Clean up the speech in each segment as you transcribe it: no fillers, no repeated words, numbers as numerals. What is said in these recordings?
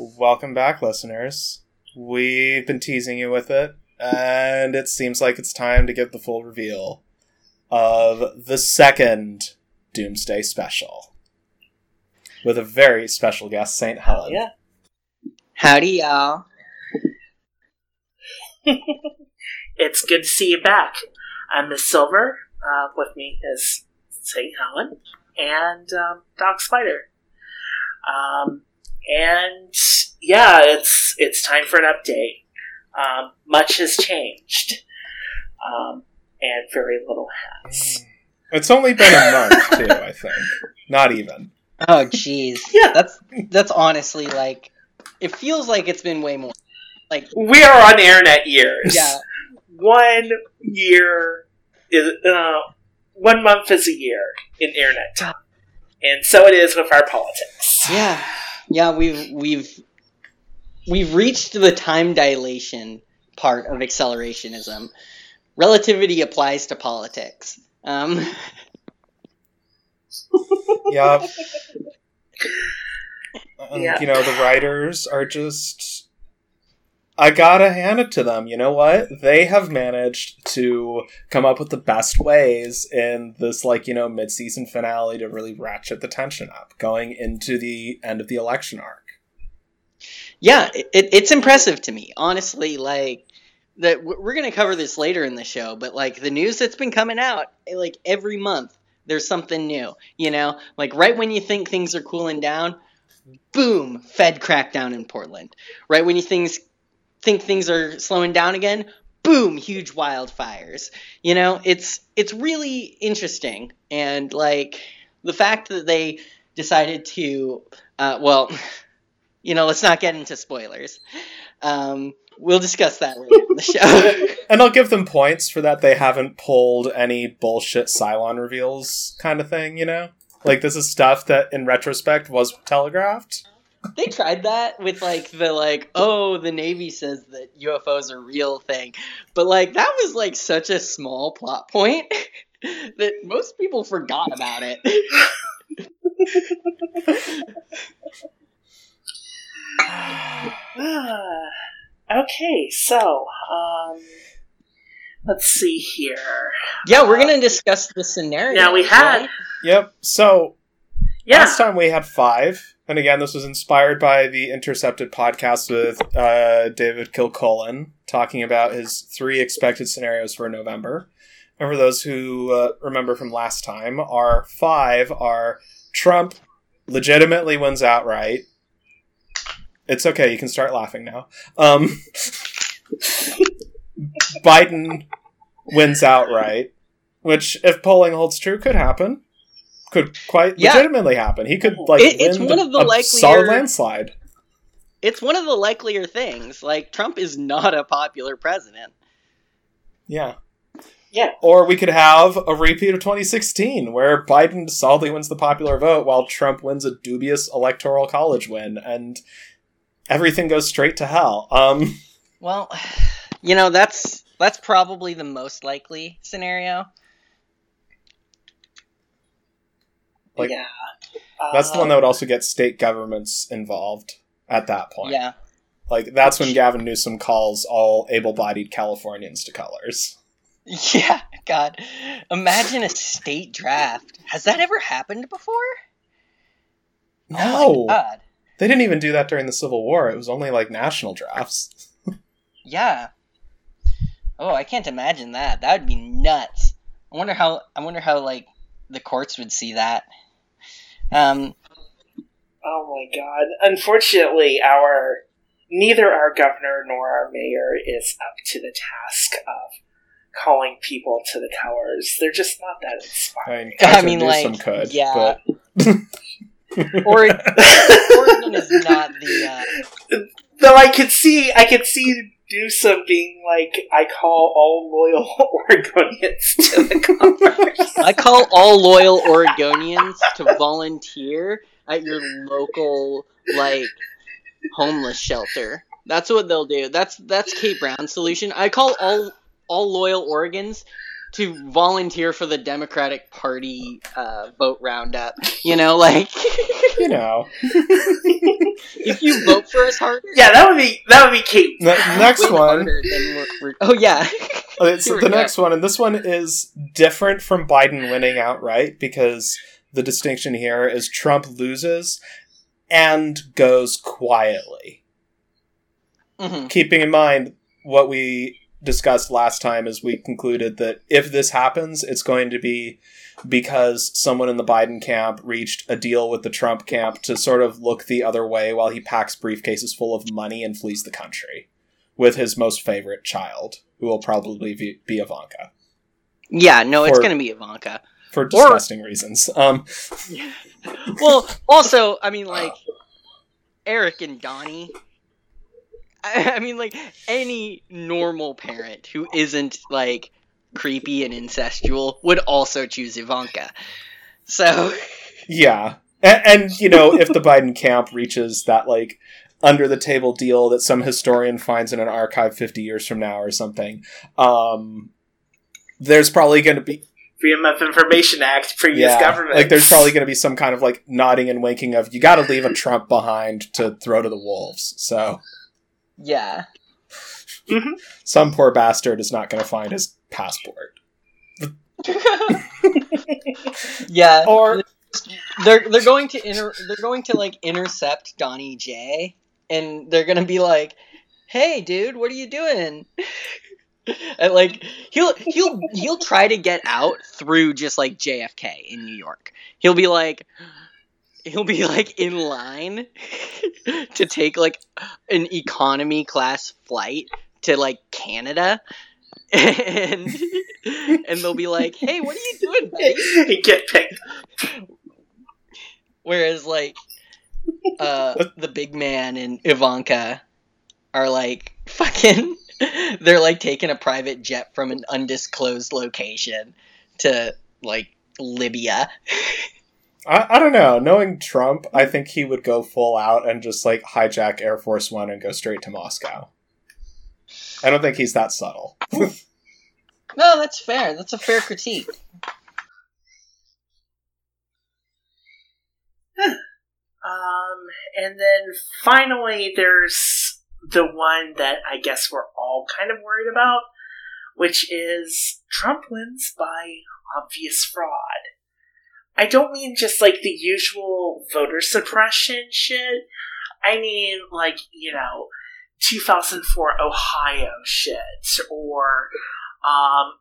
Welcome back, listeners. We've been teasing you with it, and it seems like it's time to give the full reveal of the second Doomsday Special with a very special guest, Saint Helen. Yeah. Howdy, y'all. It's good to see you back. I'm Miss Silver. With me is Saint Helen and Doc Spider. And yeah, it's time for an update. Much has changed, and very little has. It's only been a month, too. I think not even. Oh, jeez. Yeah, that's honestly like it feels like it's been way more. Like we are on internet years. Yeah, 1 year is 1 month is a year in internet time, and so it is with our politics. Yeah. Yeah, we've reached the time dilation part of accelerationism. Relativity applies to politics. Yeah. You know, the writers are just... I gotta hand it to them. You know what? They have managed to come up with the best ways in this, like, you know, mid-season finale to really ratchet the tension up going into the end of the election arc. Yeah, it's impressive to me. Honestly, like, that we're going to cover this later in the show, but, like, the news that's been coming out, like, every month there's something new, you know? Like, right when you think things are cooling down, boom, Fed crackdown in Portland. Right when you think things are slowing down again, boom, huge wildfires. You know, it's really interesting. And, like, the fact that they decided to, well, you know, let's not get into spoilers. We'll discuss that later in the show. And I'll give them points for that. They haven't pulled any bullshit Cylon reveals kind of thing, you know? Like, this is stuff that, in retrospect, was telegraphed. They tried that with, like, the, like, oh, the Navy says that UFOs are real thing. But, like, that was, like, such a small plot point that most people forgot about it. Okay, so, let's see here. Yeah, we're going to discuss the scenario. Now we had... Right? Yep, so... Yeah. Last time we had 5, and again, this was inspired by the Intercepted podcast with David Kilcullen, talking about his 3 expected scenarios for November. And for those who remember from last time, our 5 are Trump legitimately wins outright. It's okay, you can start laughing now. Biden wins outright, which, if polling holds true, could happen. Could quite legitimately happen. He could, like, win a solid landslide. It's one of the likelier things. Like, Trump is not a popular president. Yeah. Yeah. Or we could have a repeat of 2016, where Biden solidly wins the popular vote while Trump wins a dubious electoral college win, and everything goes straight to hell. Well, you know, that's probably the most likely scenario. Like, yeah, that's the one that would also get state governments involved at that point. Yeah, like that's when Gavin Newsom calls all able-bodied Californians to colors. Yeah, God, imagine a state draft. Has that ever happened before? No, oh my God, they didn't even do that during the Civil War. It was only like national drafts. Yeah. Oh, I can't imagine that. That would be nuts. I wonder how like the courts would see that. Oh my God. Unfortunately, neither our governor nor our mayor is up to the task of calling people to the towers. They're just not that inspiring. I mean like, some could, yeah. But... Oregon is not the... Though I could see Newsom being like, I call all loyal Oregonians to the Congress. I call all loyal Oregonians to volunteer at your local, like, homeless shelter. That's what they'll do. That's Kate Brown's solution. I call all loyal Oregons to volunteer for the Democratic Party vote roundup. You know, like you know, if you vote for us harder, yeah, that would be key. Next one. Oh yeah. Okay, so the next one, and this one is different from Biden winning outright because the distinction here is Trump loses and goes quietly. Mm-hmm. Keeping in mind what we discussed last time is we concluded that if this happens, it's going to be because someone in the Biden camp reached a deal with the Trump camp to sort of look the other way while he packs briefcases full of money and flees the country with his most favorite child, who will probably be Ivanka. Yeah, no, it's going to be Ivanka. For disgusting reasons. Well, also, I mean, like, Eric and Donnie. I mean, like, any normal parent who isn't, like, creepy and incestual would also choose Ivanka. So. Yeah. And you know, if the Biden camp reaches that, like, under-the-table deal that some historian finds in an archive 50 years from now or something, there's probably going to be... Freedom of Information Act, previous government. Like, there's probably going to be some kind of, like, nodding and winking of, you got to leave a Trump behind to throw to the wolves, so... Yeah. Mm-hmm. Some poor bastard is not going to find his passport. Yeah. Or... They're going to intercept Donny J, and they're gonna be like, "Hey, dude, what are you doing?" And like he'll try to get out through just like JFK in New York. He'll be like in line to take like an economy class flight to like Canada. And they'll be like, "Hey, what are you doing, buddy?" Get picked. Whereas, like, the big man and Ivanka are, like, fucking... They're, like, taking a private jet from an undisclosed location to, like, Libya. I don't know. Knowing Trump, I think he would go full out and just, like, hijack Air Force One and go straight to Moscow. I don't think he's that subtle. No, that's fair. That's a fair critique. And then finally, there's the one that I guess we're all kind of worried about, which is Trump wins by obvious fraud. I don't mean just like the usual voter suppression shit. I mean, like, you know, 2004 Ohio shit, or,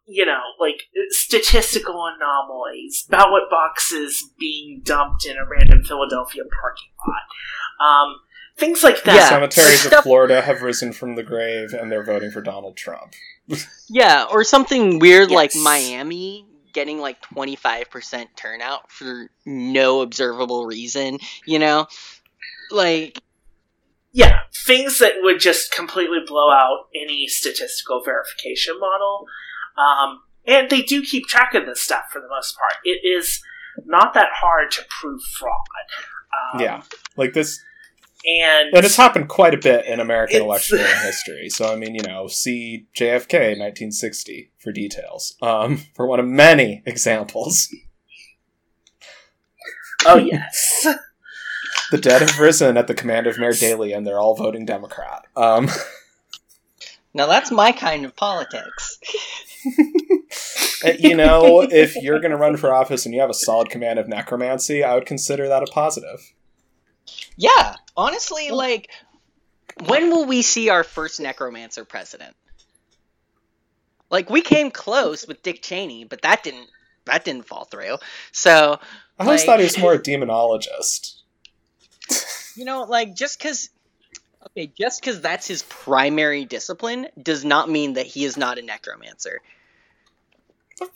you know, like, statistical anomalies, ballot boxes being dumped in a random Philadelphia parking lot, things like that. Yeah. Cemeteries of Florida have risen from the grave, and they're voting for Donald Trump. Yeah, or something weird like Miami getting, like, 25% turnout for no observable reason, you know? Like... Yeah, things that would just completely blow out any statistical verification model. And they do keep track of this stuff for the most part. It is not that hard to prove fraud. Yeah, like this... And it's happened quite a bit in American electioneering history. So, I mean, you know, see JFK 1960 for details. For one of many examples. Oh, yes. The dead have risen at the command of Mayor Daley, and they're all voting Democrat. Now that's my kind of politics. You know, if you're going to run for office and you have a solid command of necromancy, I would consider that a positive. Yeah, honestly, like, when will we see our first necromancer president? Like, we came close with Dick Cheney, but that didn't fall through. So I always thought he was more a demonologist. You know, like, just because that's his primary discipline does not mean that he is not a necromancer.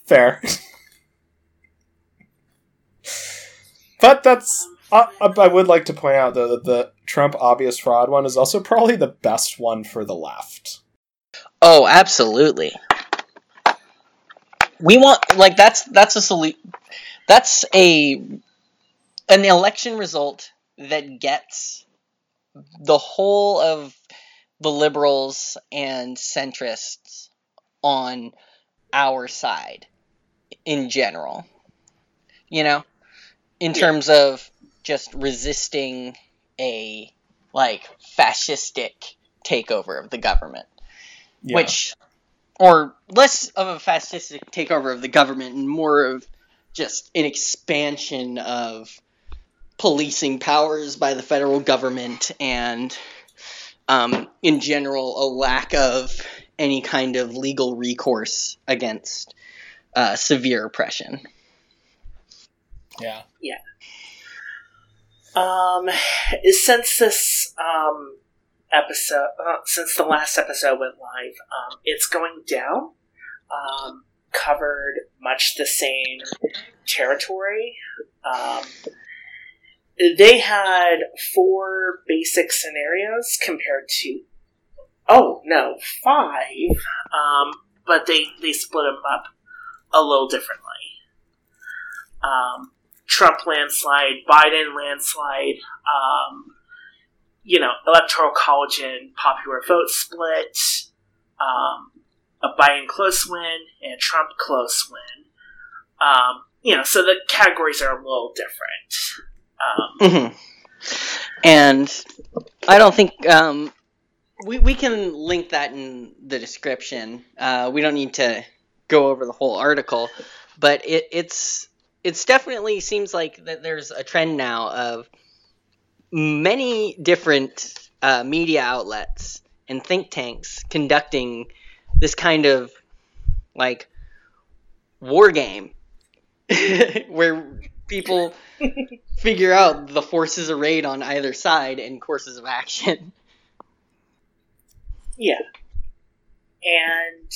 Fair. But that's... I would like to point out, though, that the Trump obvious fraud one is also probably the best one for the left. Oh, absolutely. We want... Like, That's an election result... that gets the whole of the liberals and centrists on our side in general, you know, in terms of just resisting a, like, fascistic takeover of the government, which, or less of a fascistic takeover of the government and more of just an expansion of policing powers by the federal government and, in general, a lack of any kind of legal recourse against severe oppression. Yeah. Yeah. Since this episode, since the last episode went live, It's Going Down covered much the same territory. They had four basic scenarios compared to, five, but they split them up a little differently. Trump landslide, Biden landslide, electoral college and popular vote split, a Biden close win, and Trump close win. So the categories are a little different. And I don't think we can link that in the description. We don't need to go over the whole article, but it's definitely seems like that there's a trend now of many different media outlets and think tanks conducting this kind of, like, war game where people figure out the forces arrayed on either side and courses of action. Yeah. And,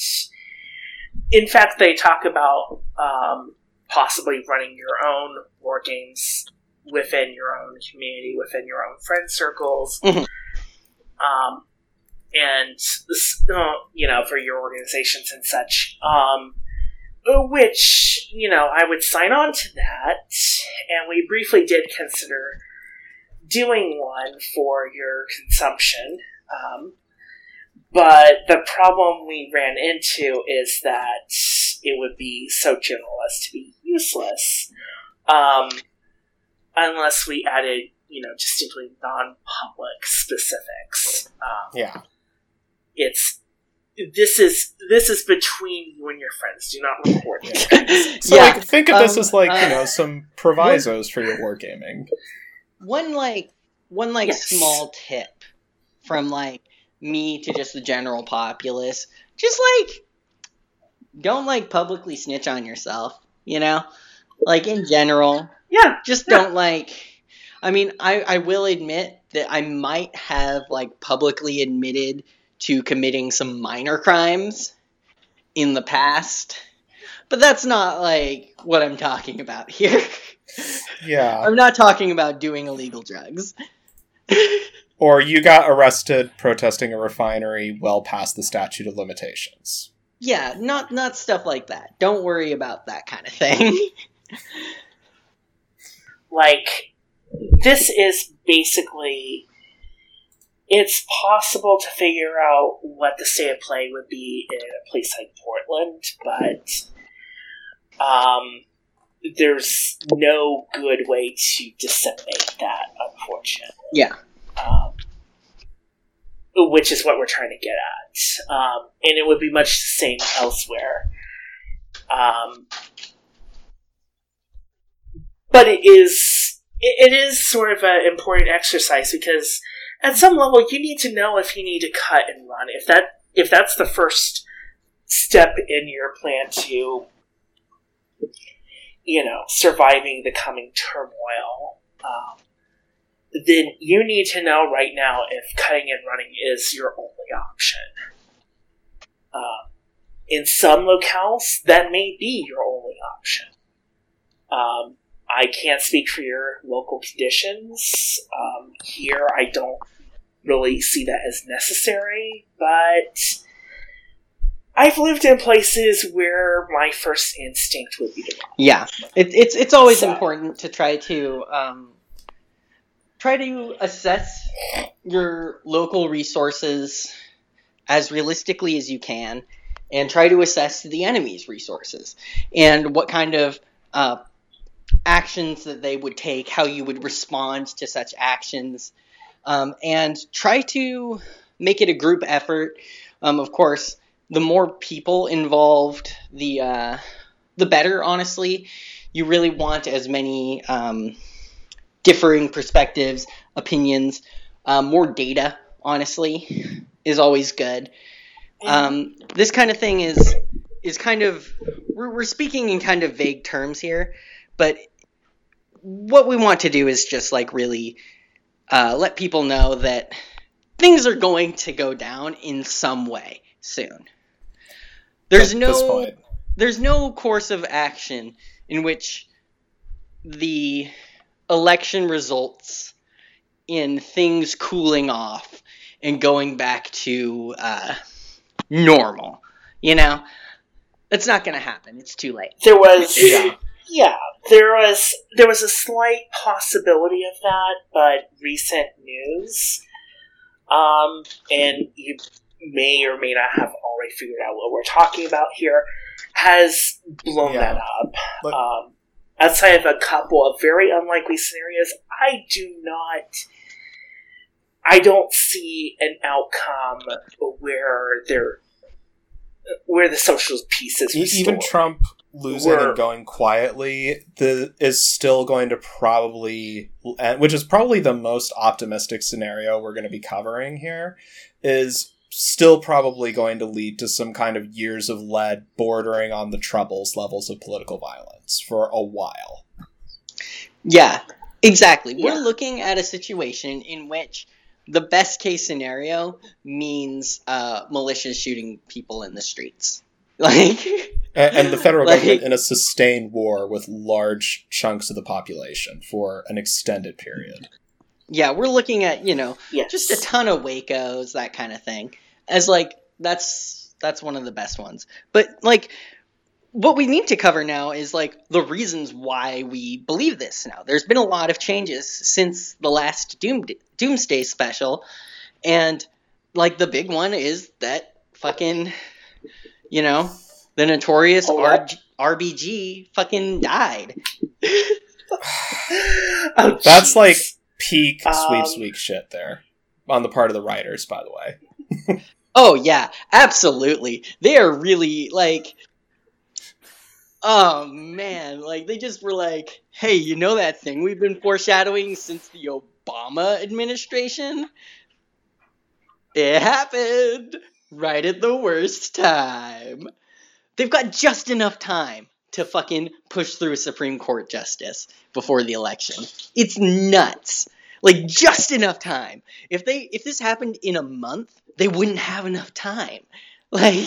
in fact, they talk about possibly running your own war games within your own community, within your own friend circles, and for your organizations and such. Which I would sign on to that, and we briefly did consider doing one for your consumption, but the problem we ran into is that it would be so general as to be useless, unless we added, distinctly non-public specifics. This is between you and your friends. Do not record it. So, think of this as some provisos for your wargaming. One small tip from me to just the general populace, just don't publicly snitch on yourself, in general. Yeah. Just don't I mean, I will admit that I might have publicly admitted to committing some minor crimes in the past, but that's not what I'm talking about here. Yeah. I'm not talking about doing illegal drugs. Or you got arrested protesting a refinery well past the statute of limitations. Yeah, not stuff like that. Don't worry about that kind of thing. This is basically, it's possible to figure out what the state of play would be in a place like Portland, but there's no good way to disseminate that, unfortunately. Yeah. Which is what we're trying to get at. And it would be much the same elsewhere. But it is sort of an important exercise, because at some level you need to know if you need to cut and run. If that's the first step in your plan to, surviving the coming turmoil, then you need to know right now if cutting and running is your only option. In some locales, that may be your only option. I can't speak for your local conditions. Here, I don't really see that as necessary, but I've lived in places where my first instinct would be to run. Yeah, it's always important to try to assess your local resources as realistically as you can, and try to assess the enemy's resources and what kind of actions that they would take, how you would respond to such actions, and try to make it a group effort. Of course, the more people involved, the better, honestly. You really want as many differing perspectives, opinions, more data, honestly, is always good. This kind of thing is kind of, we're speaking in kind of vague terms here, but what we want to do is just like really let people know that things are going to go down in some way soon. There's no course of action in which the election results in things cooling off and going back to normal. You know, it's not going to happen. It's too late. There was a slight possibility of that, but recent news, and you may or may not have already figured out what we're talking about here, has blown that up. But, outside of a couple of very unlikely scenarios, I don't see an outcome where the social peace is restored. Even Trump losing and going quietly is still going to probably, which is probably the most optimistic scenario we're going to be covering here, is still probably going to lead to some kind of years of lead bordering on the troubles levels of political violence for a while. Yeah, exactly. Yeah. We're looking at a situation in which the best case scenario means militias shooting people in the streets. Like, and the federal government in a sustained war with large chunks of the population for an extended period. Yeah, we're looking at, just a ton of Wacos, that kind of thing. As like, that's one of the best ones. But like, what we need to cover now is like the reasons why we believe this now. There's been a lot of changes since the last Doomsday special, and like the big one is that fucking, the notorious RBG fucking died. Oh, that's geez. Like peak Sweeps Week shit there on the part of the writers, by the way. Oh yeah, absolutely. They are really like, oh man, like they just were like, hey, that thing we've been foreshadowing since the Obama administration? It happened right at the worst time. They've got just enough time to fucking push through a Supreme Court justice before the election. It's nuts. Like, just enough time. If this happened in a month, they wouldn't have enough time. Like,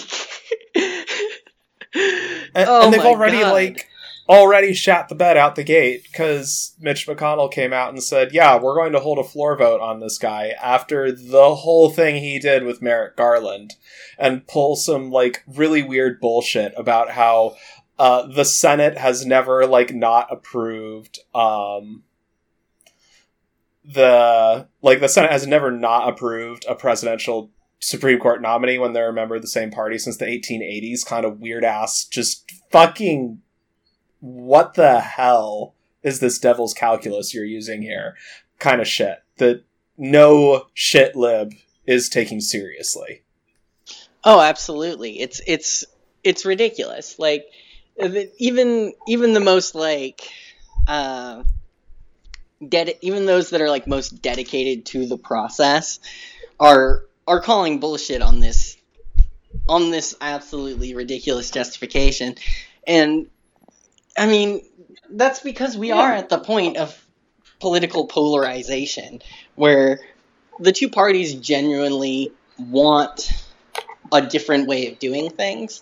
and they've already shot the bed out the gate, because Mitch McConnell came out and said, yeah, we're going to hold a floor vote on this guy after the whole thing he did with Merrick Garland, and pull some like really weird bullshit about how the Senate has never like not approved the Senate has never not approved a presidential Supreme Court nominee when they're a member of the same party since the 1880s, kind of weird ass, just fucking, what the hell is this devil's calculus you're using here? Kind of shit that no shit lib is taking seriously. Oh, absolutely. It's ridiculous. Like even the most like, even those that are like most dedicated to the process are calling bullshit on this absolutely ridiculous justification. And I mean, that's because we are at the point of political polarization where the two parties genuinely want a different way of doing things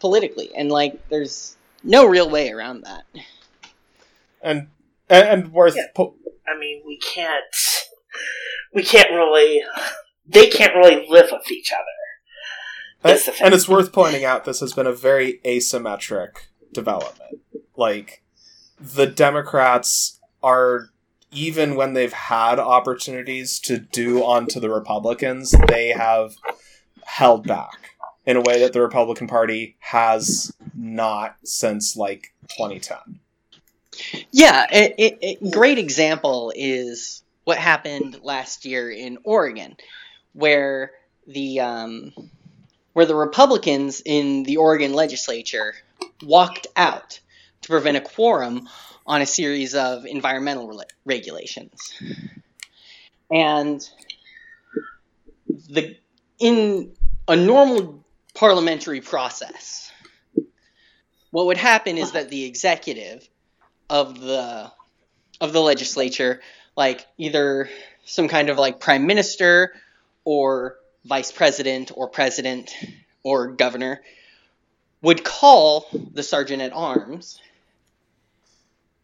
politically, and like there's no real way around that. And worth we can't. They can't really live with each other. And it's worth pointing out, this has been a very asymmetric development. Like, the Democrats are, even when they've had opportunities to do onto the Republicans, they have held back in a way that the Republican Party has not since, like, 2010. Yeah, a great example is what happened last year in Oregon, where the Republicans in the Oregon legislature walked out to prevent a quorum on a series of environmental regulations. And in a normal parliamentary process, what would happen is that the executive of the legislature, like either some kind of like prime minister or vice president or governor, would call the sergeant at arms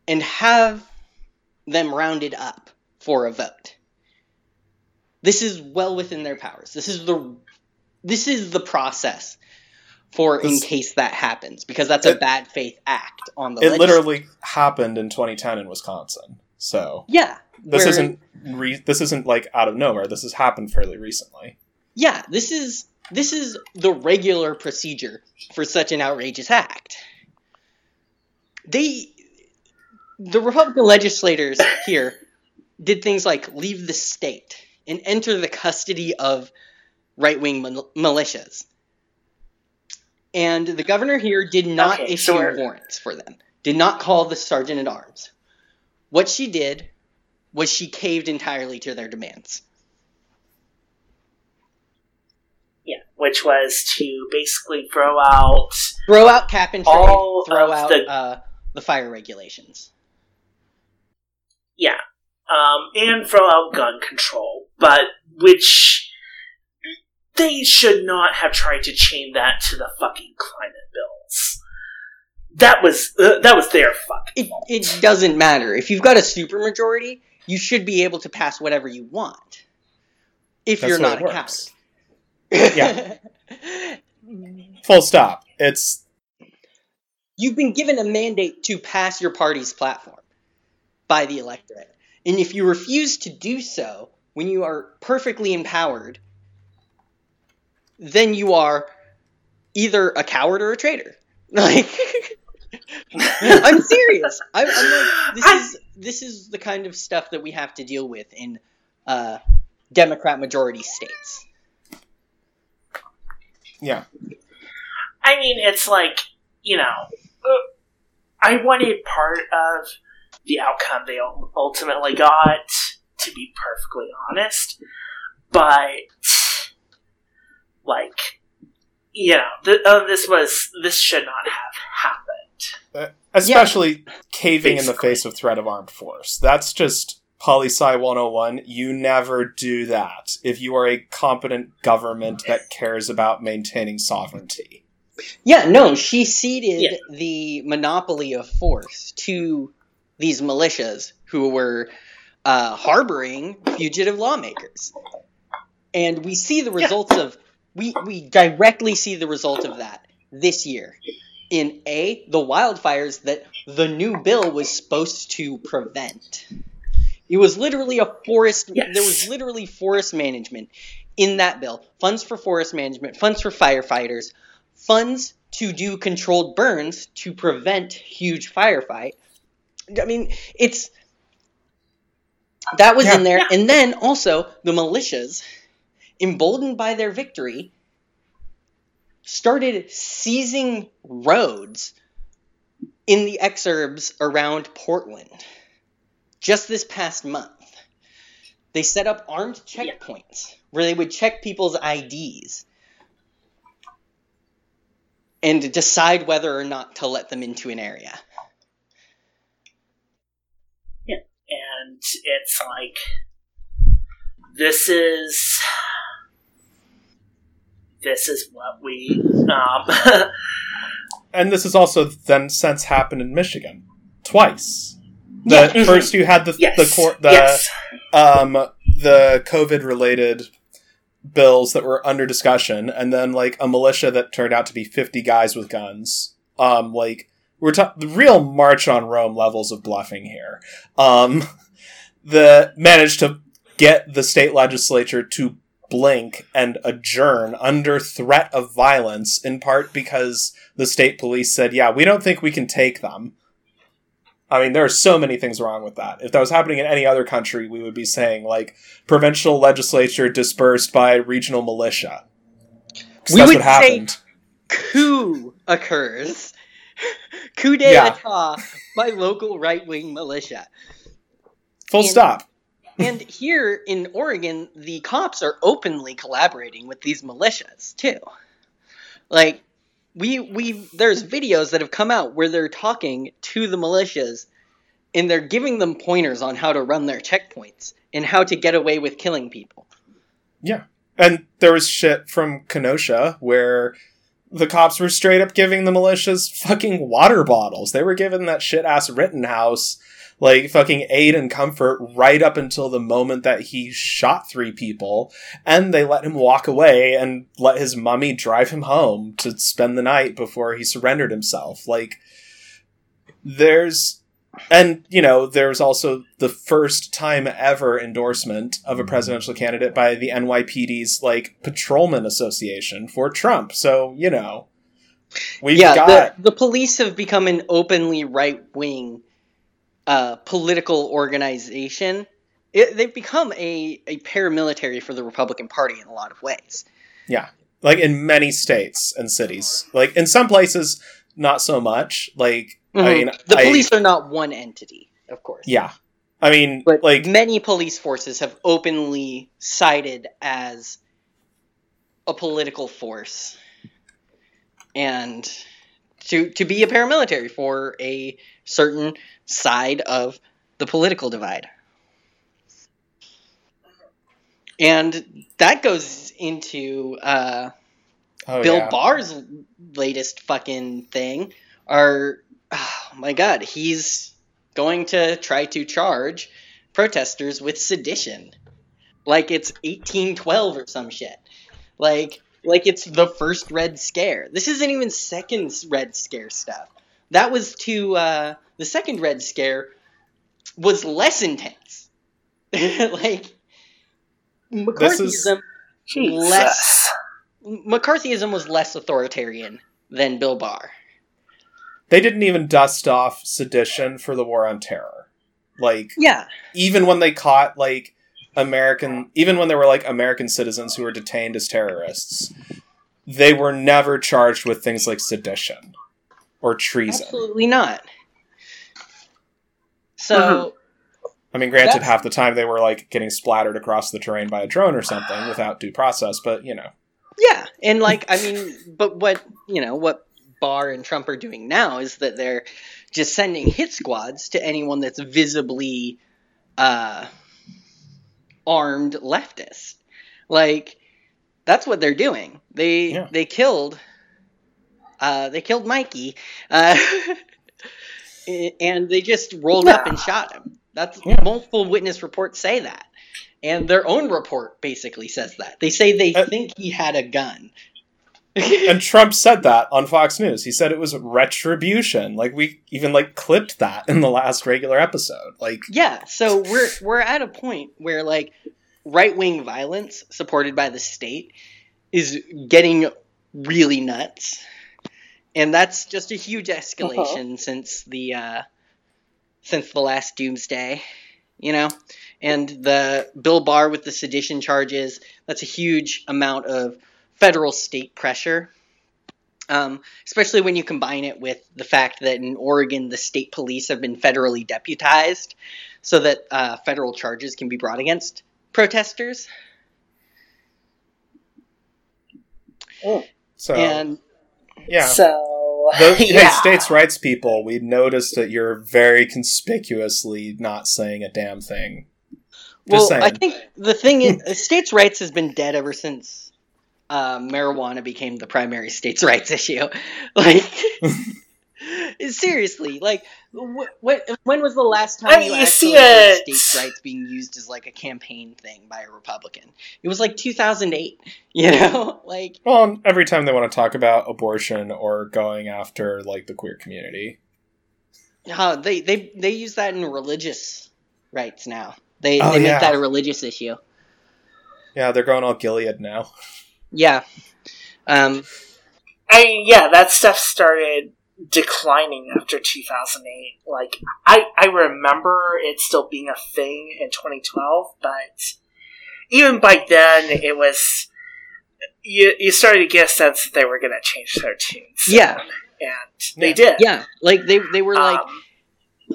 and have them rounded up for a vote. This is well within their powers. This is the process in case that happens, because that's a bad faith act on the legislature. It literally happened in 2010 in Wisconsin. So yeah, this isn't like out of nowhere. This has happened fairly recently. Yeah, this is the regular procedure for such an outrageous act. The Republican legislators here did things like leave the state and enter the custody of right-wing militias. And the governor here did not issue warrants for them, did not call the sergeant at arms. What she did was she caved entirely to their demands. Yeah, which was to basically throw out cap and trade, throw out the fire regulations. Yeah, and throw out gun control, but which they should not have tried to chain that to the fucking climate bills. That was their fucking fault. It doesn't matter. If you've got a supermajority, you should be able to pass whatever you want. If that's you're not a coward. Yeah. Full stop. You've been given a mandate to pass your party's platform by the electorate. And if you refuse to do so when you are perfectly empowered, then you are either a coward or a traitor. Like, I'm serious. I'm like, this is the kind of stuff that we have to deal with in Democrat majority states. Yeah. I mean, it's like, you know, I wanted part of the outcome they ultimately got, to be perfectly honest, but, like, you know, this should not have happened. Especially caving in the face of threat of armed force. That's just Poli-Sci 101. You never do that if you are a competent government that cares about maintaining sovereignty. Yeah, no, she ceded the monopoly of force to these militias who were harboring fugitive lawmakers. And we see the results of... We directly see the result of that this year in the wildfires that the new bill was supposed to prevent. It was literally a forest. Yes. There was literally forest management in that bill. Funds for forest management, funds for firefighters, funds to do controlled burns to prevent huge firefight. I mean, that was in there. Yeah. And then also the militias, emboldened by their victory, started seizing roads in the exurbs around Portland. Just this past month, they set up armed checkpoints where they would check people's IDs and decide whether or not to let them into an area. Yeah, and it's like, This is what we... And this is also then since happened in Michigan. Twice. First you had the COVID-related bills that were under discussion, and then like a militia that turned out to be 50 guys with guns. The real March on Rome levels of bluffing here. Managed to get the state legislature to blink and adjourn under threat of violence, in part because the state police said, yeah, we don't think we can take them. I mean, there are so many things wrong with that. If that was happening in any other country, we would be saying, like, provincial legislature dispersed by regional militia. We that's would what happened. Say coup occurs. Coup d'etat by local right-wing militia. Full stop. And here in Oregon, the cops are openly collaborating with these militias, too. Like, there's videos that have come out where they're talking to the militias and they're giving them pointers on how to run their checkpoints and how to get away with killing people. Yeah. And there was shit from Kenosha where the cops were straight up giving the militias fucking water bottles. They were giving that shit-ass Rittenhouse, like, fucking aid and comfort right up until the moment that he shot three people. And they let him walk away and let his mummy drive him home to spend the night before he surrendered himself. Like, there's... And, you know, there's also the first time ever endorsement of a presidential candidate by the NYPD's, like, Patrolman Association for Trump. So, you know, the police have become an openly right-wing political organization. They've become a paramilitary for the Republican Party in a lot of ways. Yeah, like in many states and cities. Like, in some places, not so much, like... Mm-hmm. I mean, the police are not one entity, of course. Yeah. I mean, but like... many police forces have openly sided as a political force. And to be a paramilitary for a certain side of the political divide. And that goes into Bill Barr's latest fucking thing. Oh my God, he's going to try to charge protesters with sedition. Like it's 1812 or some shit. Like it's the first Red Scare. This isn't even second Red Scare stuff. That was the second Red Scare was less intense. Like, McCarthyism was less authoritarian than Bill Barr. They didn't even dust off sedition for the war on terror. Like, yeah. Even when they caught, like, even when there were, like, American citizens who were detained as terrorists, they were never charged with things like sedition or treason. Absolutely not. So... I mean, granted, half the time they were, like, getting splattered across the terrain by a drone or something without due process, but, you know. Yeah, and, like, I mean, but what Barr and Trump are doing now is that they're just sending hit squads to anyone that's visibly armed leftist. Like, that's what they're doing. They killed Mikey, and they just rolled up and shot him. Multiple witness reports say that, and their own report basically says that. They say they think he had a gun. And Trump said that on Fox News. He said it was retribution. Like, we even, like, clipped that in the last regular episode. Like, yeah, so we're at a point where, like, right-wing violence supported by the state is getting really nuts. And that's just a huge escalation since the last doomsday, you know? And the Bill Barr with the sedition charges, that's a huge amount of federal state pressure, especially when you combine it with the fact that in Oregon, the state police have been federally deputized so that federal charges can be brought against protesters. Hey, states' rights people, we noticed that you're very conspicuously not saying a damn thing. Just saying. I think the thing is, states' rights has been dead ever since marijuana became the primary states' rights issue. Like, seriously, like, when was the last time you actually heard states' rights being used as, like, a campaign thing by a Republican? It was, like, 2008, you know? Like, well, every time they want to talk about abortion or going after, like, the queer community. They use that in religious rights now. They make that a religious issue. Yeah, they're going all Gilead now. Yeah. I mean, yeah, that stuff started declining after 2008. Like, I remember it still being a thing in 2012, but even by then, it was... You started to get a sense that they were going to change their tunes. Yeah. And they did. Yeah, like, they were like,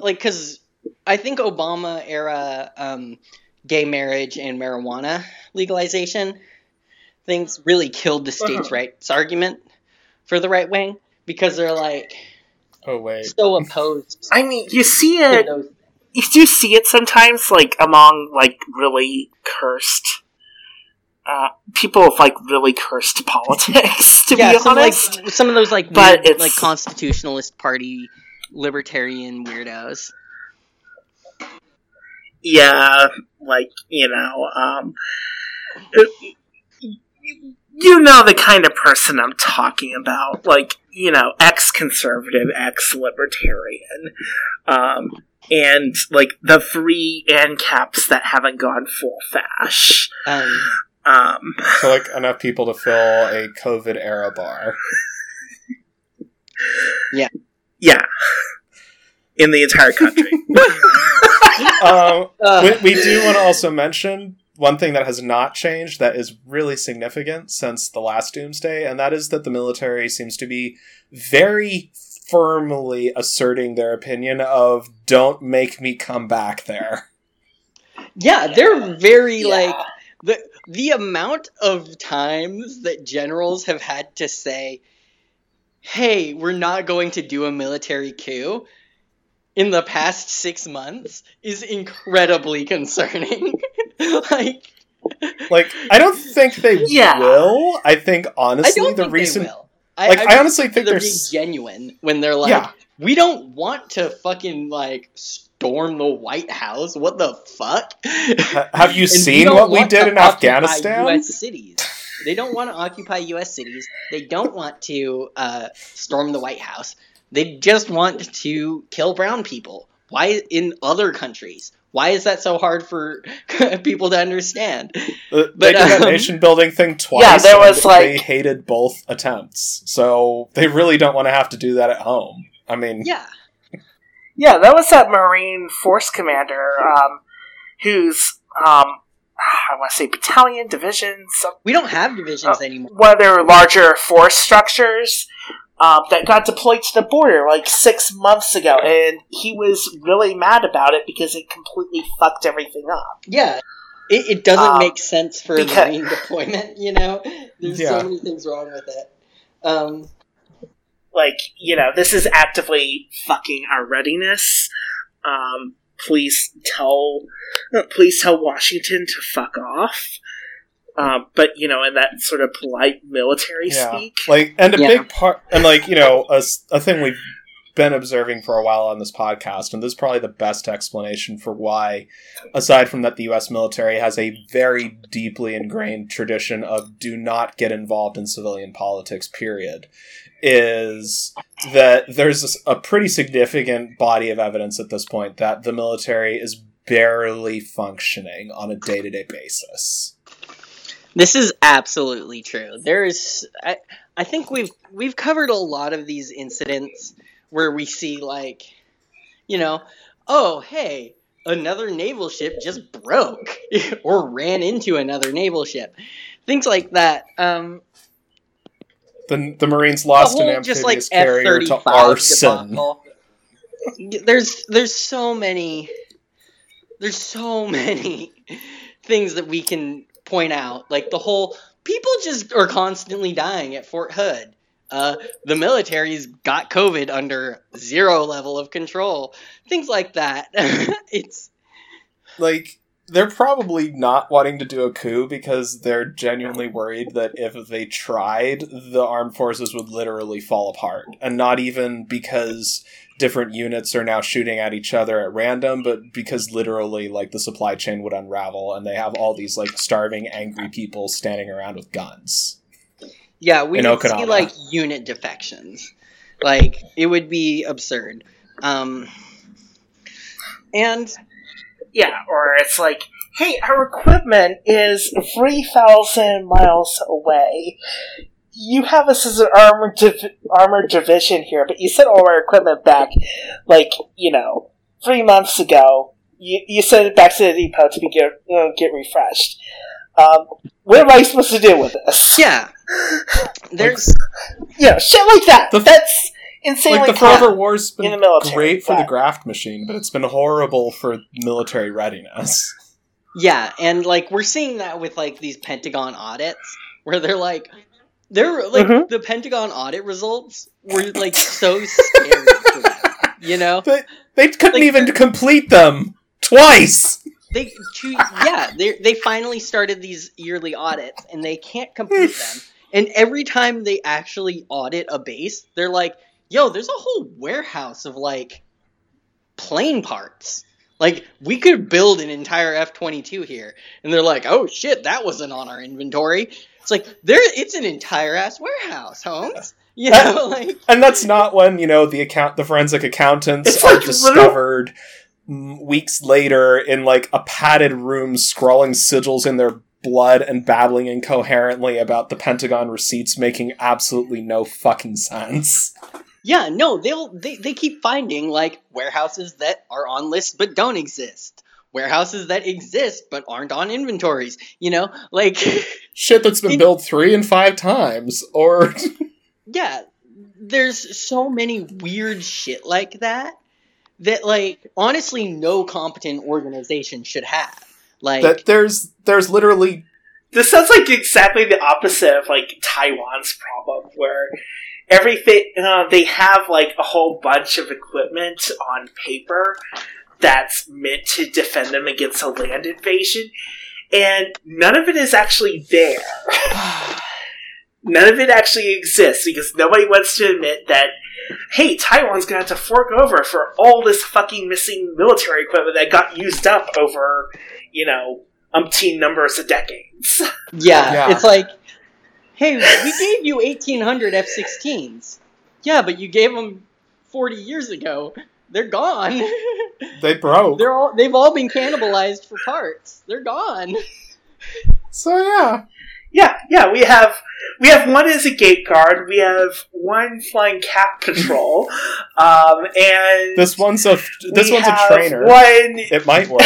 because I think Obama-era gay marriage and marijuana legalization things really killed the states' rights argument for the right wing, because they're like, oh wait, so opposed. I mean, you see it. You do see it sometimes, like among like really cursed people of like really cursed politics. To be honest, like, some of those like weird, like constitutionalist party libertarian weirdos. Yeah, like, you know, you know the kind of person I'm talking about, like, you know, ex-conservative, ex-libertarian, and like the three ANCAPs that haven't gone full fash. So like enough people to fill a COVID era bar. Yeah. Yeah. In the entire country. We do want to also mention one thing that has not changed that is really significant since the last doomsday, and that is that the military seems to be very firmly asserting their opinion of don't make me come back there. Yeah, they're very, like, the amount of times that generals have had to say, hey, we're not going to do a military coup, in the past 6 months is incredibly concerning. like I don't think they will. I think honestly I honestly think they're being genuine when they're like, we don't want to fucking like storm the White House. What the fuck? Have you seen what we did in Afghanistan? US cities. They don't want to occupy US cities. They don't want to storm the White House. They just want to kill brown people. Why in other countries? Why is that so hard for people to understand? They did that nation-building thing twice. Yeah, there was like... They hated both attempts. So they really don't want to have to do that at home. I mean... Yeah. Yeah, that was that Marine Force Commander who's... I want to say battalion, divisions... We don't have divisions anymore. One of their larger force structures... that got deployed to the border like 6 months ago, and he was really mad about it because it completely fucked everything up. Yeah, it doesn't make sense for a Marine deployment, you know? There's so many things wrong with it. Like, you know, this is actively fucking our readiness. Please tell Washington to fuck off. But, you know, in that sort of polite military speak. Like, and a big part, and like, you know, a thing we've been observing for a while on this podcast, and this is probably the best explanation for why, aside from that the U.S. military has a very deeply ingrained tradition of do not get involved in civilian politics, period, is that there's a pretty significant body of evidence at this point that the military is barely functioning on a day-to-day basis. This is absolutely true. There is, I think we've covered a lot of these incidents where we see, like, you know, oh hey, another naval ship just broke or ran into another naval ship, things like that. The Marines lost an amphibious carrier to arson. There's so many things that we can point out, like the whole people just are constantly dying at Fort Hood. The military's got COVID under zero level of control. Things like that. It's like they're probably not wanting to do a coup because they're genuinely worried that if they tried, the armed forces would literally fall apart. And not even because different units are now shooting at each other at random, but because literally, like, the supply chain would unravel and they have all these, like, starving, angry people standing around with guns. Yeah, we would see, like, unit defections. Like, it would be absurd. And... Yeah, or it's like, hey, our equipment is 3,000 miles away. You have us as an armored division here, but you sent all our equipment back, 3 months ago. You sent it back to the depot to be get refreshed. What am I supposed to do with this? Yeah. There's... shit like that. That's... Insanely the Forever War's been great for the graft machine, but it's been horrible for military readiness. Yeah, and, we're seeing that with, these Pentagon audits, where they're mm-hmm. the Pentagon audit results were, so scary for them, They couldn't even complete them twice! They finally started these yearly audits, and they can't complete them. And every time they actually audit a base, they're like... Yo, there's a whole warehouse of, plane parts. We could build an entire F-22 here. And they're like, oh, shit, that wasn't on our inventory. It's it's an entire-ass warehouse, Holmes. And that's not when, the forensic accountants are discovered weeks later in, a padded room scrawling sigils in their blood and babbling incoherently about the Pentagon receipts making absolutely no fucking sense. Yeah, no, they keep finding, warehouses that are on lists but don't exist. Warehouses that exist but aren't on inventories, Shit that's been built 3 and 5 times, or... Yeah, there's so many weird shit like that, honestly no competent organization should have. That there's literally... This sounds exactly the opposite of, Taiwan's problem, where... Everything they have a whole bunch of equipment on paper that's meant to defend them against a land invasion, and none of it is actually there. None of it actually exists because nobody wants to admit that. Hey, Taiwan's gonna have to fork over for all this fucking missing military equipment that got used up over umpteen numbers of decades. Yeah. It's like. Hey, we gave you 1,800 F-16s. Yeah, but you gave them 40 years ago. They're gone. They broke. They've all been cannibalized for parts. They're gone. So yeah. We have one as a gate guard. We have one flying cat patrol. And this one's a trainer. One... It might work.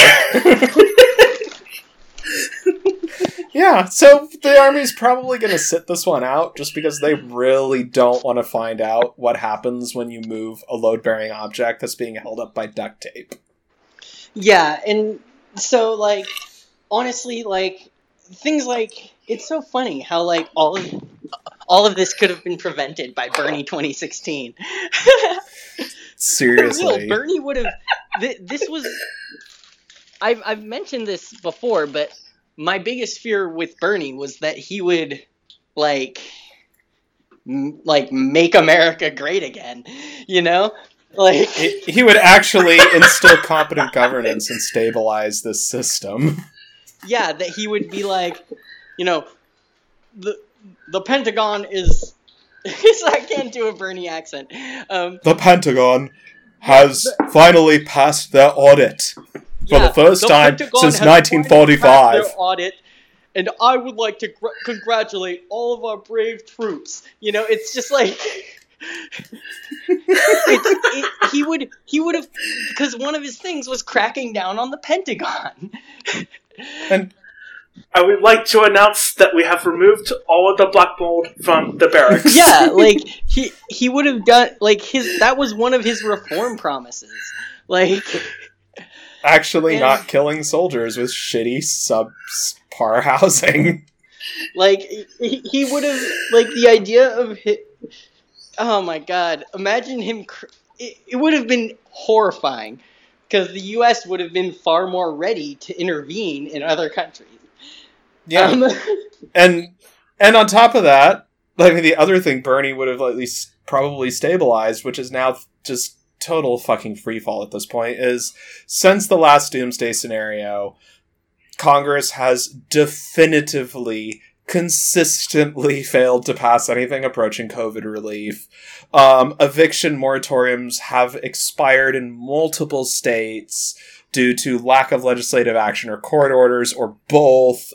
Yeah, so the Army's probably going to sit this one out just because they really don't want to find out what happens when you move a load-bearing object that's being held up by duct tape. Yeah, and so, honestly, things it's so funny how, all of this could have been prevented by Bernie 2016. Seriously. For real, Bernie would have... This was... I've mentioned this before, but... My biggest fear with Bernie was that he would, make America great again, He would actually instill competent governance and stabilize this system. Yeah, that he would be the Pentagon is... I can't do a Bernie accent. The Pentagon has finally passed their audit. For the first time since 1945. Audit, and I would like to congratulate all of our brave troops. It's just he would have, because one of his things was cracking down on the Pentagon. And I would like to announce that we have removed all of the black mold from the barracks. Yeah, he would have done that was one of his reform promises. Actually not killing soldiers with shitty subpar housing. He would have, the idea of oh my god, imagine him, it would have been horrifying, because the U.S. would have been far more ready to intervene in other countries. Yeah, and on top of that, the other thing Bernie would have at least probably stabilized, which is now just... total fucking freefall at this point is since the last doomsday scenario, Congress has definitively, consistently failed to pass anything approaching COVID relief. Eviction moratoriums have expired in multiple states. due to lack of legislative action or court orders or both.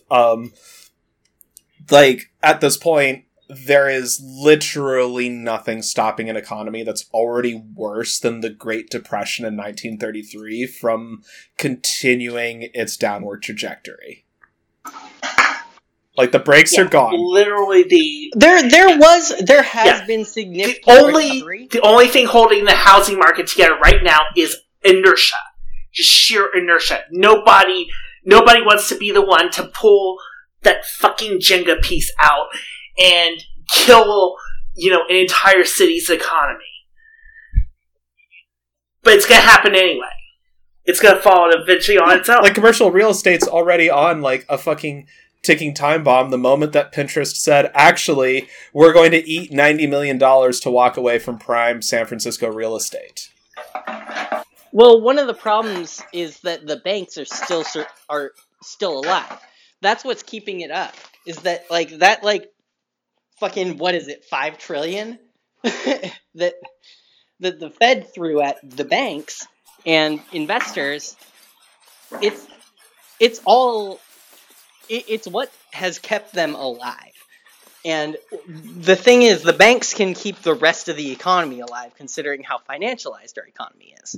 Like, at this point, there is literally nothing stopping an economy that's already worse than the Great Depression in 1933 from continuing its downward trajectory. Like, the brakes are gone. Literally, there has been significant recovery. The only thing holding the housing market together right now is inertia, just sheer inertia. Nobody wants to be the one to pull that fucking Jenga piece out and kill, an entire city's economy. But it's going to happen anyway. It's going to fall eventually on itself. Like, commercial real estate's already on, like, a fucking ticking time bomb the moment that Pinterest said, actually, we're going to eat $90 million to walk away from prime San Francisco real estate. Well, one of the problems is that the banks are still alive. That's what's keeping it up. Is that, fucking, what is it, $5 trillion? that the Fed threw at the banks and investors, it's what has kept them alive. And the thing is, the banks can keep the rest of the economy alive, considering how financialized our economy is.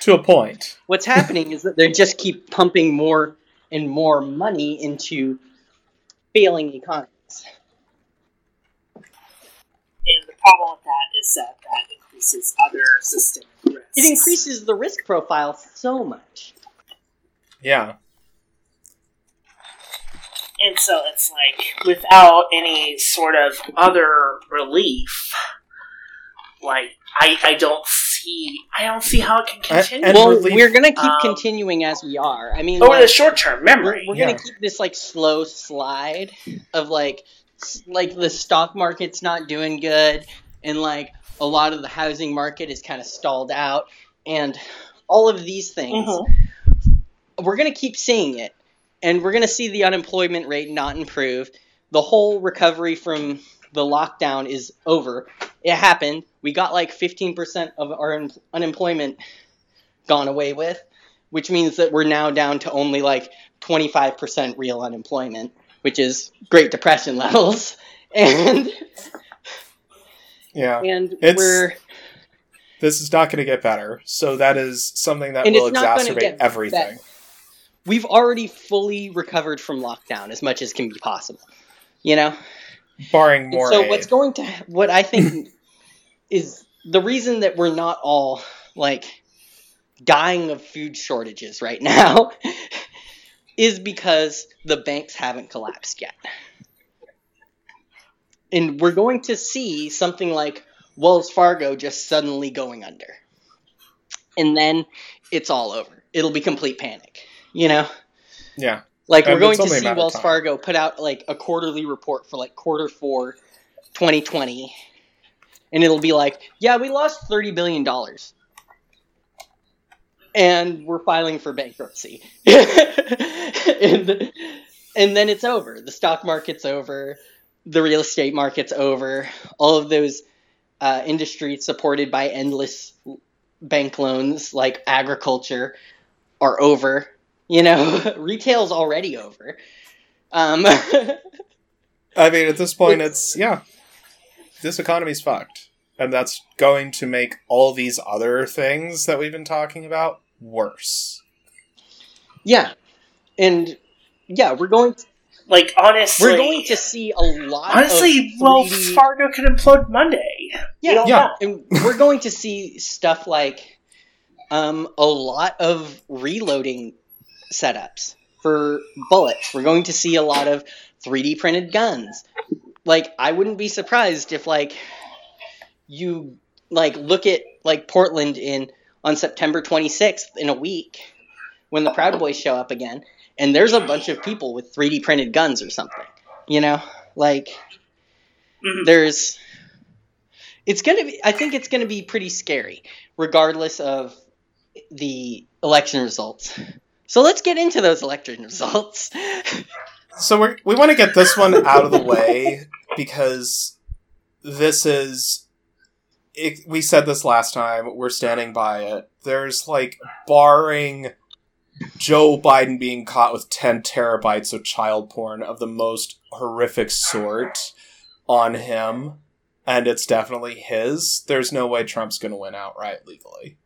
To a point. What's happening is that they just keep pumping more and more money into failing economies. And the problem with that is that increases other systemic risks. It increases the risk profile so much. Yeah. And so it's like, without any sort of other relief, I don't see how it can continue. We're going to keep continuing as we are. I mean, over the short term memory, we're going to keep this slow slide of the stock market's not doing good, and a lot of the housing market is kind of stalled out, and all of these things. Mm-hmm. We're going to keep seeing it, and we're going to see the unemployment rate not improve. The whole recovery from the lockdown is over. It happened. We got 15% of our unemployment gone away with, which means that we're now down to only 25% real unemployment, which is Great Depression levels. This is not going to get better. So that is something that will exacerbate everything. Better. We've already fully recovered from lockdown as much as can be possible, barring more. So what I think is the reason that we're not all dying of food shortages right now is because the banks haven't collapsed yet. And we're going to see something like Wells Fargo just suddenly going under. And then it's all over. It'll be complete panic, Yeah. We're going to see Wells Fargo put out, a quarterly report for, quarter four, 2020. And it'll be we lost $30 billion. And we're filing for bankruptcy. and then it's over. The stock market's over. The real estate market's over. All of those industries supported by endless bank loans, like agriculture, are over. Retail's already over. I mean, at this point, this economy's fucked. And that's going to make all these other things that we've been talking about worse. Yeah. And, we're going to... honestly... We're going to see a lot of... Wells Fargo could implode Monday. Yeah. And we're going to see stuff a lot of reloading setups for bullets. We're going to see a lot of 3D printed guns. I wouldn't be surprised if you look at Portland on September 26th in a week when the Proud Boys show up again, and there's a bunch of people with 3D printed guns or something. I think it's gonna be pretty scary, regardless of the election results. So let's get into those election results. So we want to get this one out of the way because this is... we said this last time. We're standing by it. there's, like, barring Joe Biden being caught with 10 terabytes of child porn of the most horrific sort on him, and it's definitely his, there's no way Trump's going to win outright legally.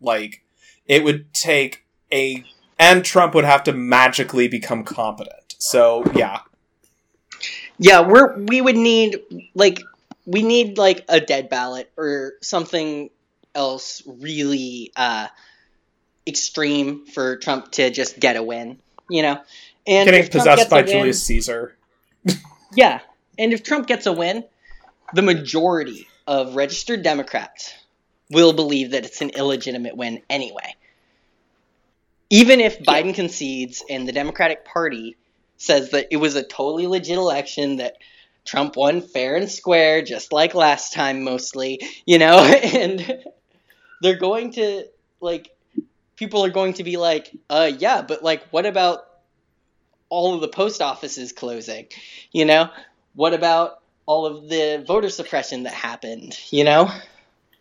Like, it would take a... And Trump would have to magically become competent. So, yeah. Yeah, we would need, like... We need, like, a dead ballot or something else really extreme for Trump to just get a win, you know? And getting possessed by Julius Caesar. Yeah. And if Trump gets a win, the majority of registered Democrats will believe that it's an illegitimate win anyway. Even if Biden concedes and the Democratic Party says that it was a totally legit election, that Trump won fair and square, just like last time, mostly, you know, and they're going to, like, people are going to be like, yeah, but, like, what about all of the post offices closing, you know? What about all of the voter suppression that happened, you know?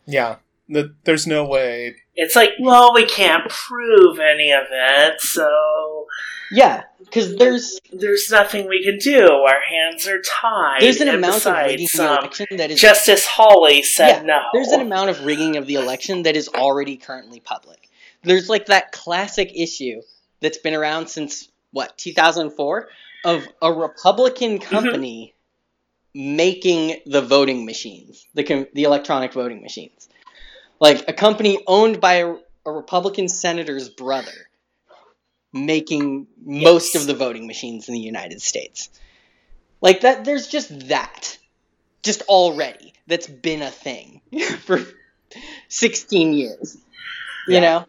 Yeah, there's no way. It's like, well, we can't prove any of it, so... Yeah, because there's nothing we can do. Our hands are tied. There's an amount of rigging the election that is... Justice Hawley said no. There's an amount of rigging of the election that is already currently public. There's, like, that classic issue that's been around since, 2004? Of a Republican company making the voting machines, the electronic voting machines. Like, a company owned by a Republican senator's brother making most of the voting machines in the United States. Like, that, there's just that. Just already. That's been a thing for 16 years. You know?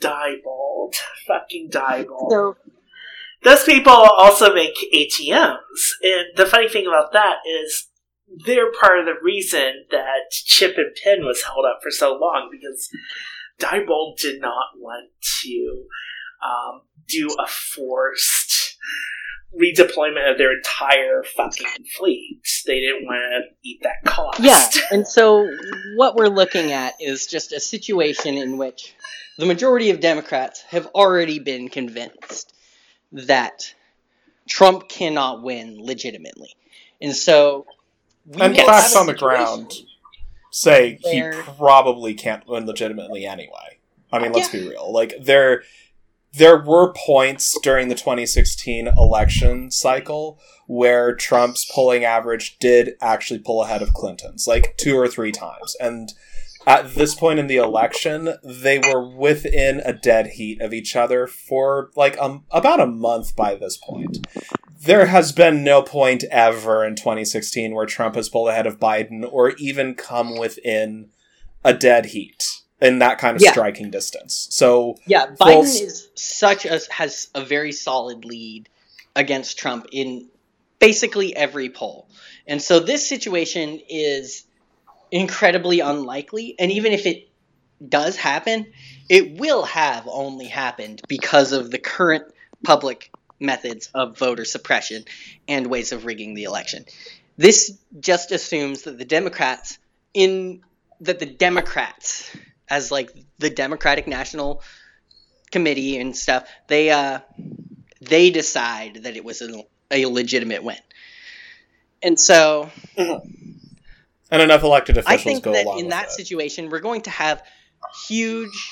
Diebold. Fucking Diebold. So, those people also make ATMs. And the funny thing about that is they're part of the reason that chip and pin was held up for so long, because Diebold did not want to do a forced redeployment of their entire fucking fleet. They didn't want to eat that cost. Yeah, and so what we're looking at is just a situation in which the majority of Democrats have already been convinced that Trump cannot win legitimately. And so... And facts on the ground say he probably can't win legitimately anyway. I mean, let's be real. Like, there were points during the 2016 election cycle where Trump's polling average did actually pull ahead of Clinton's, like, 2 or 3 times. And at this point in the election, they were within a dead heat of each other for, like, about a month by this point. There has been no point ever in 2016 where Trump has pulled ahead of Biden or even come within a dead heat in that kind of striking distance. So Biden is has a very solid lead against Trump in basically every poll. And so this situation is incredibly unlikely. And even if it does happen, it will have only happened because of the current public methods of voter suppression and ways of rigging the election. This just assumes that the Democrats, as like the Democratic National Committee and stuff, they decide that it was a legitimate win. And so, and enough elected officials go along with it. I think that in that situation, we're going to have huge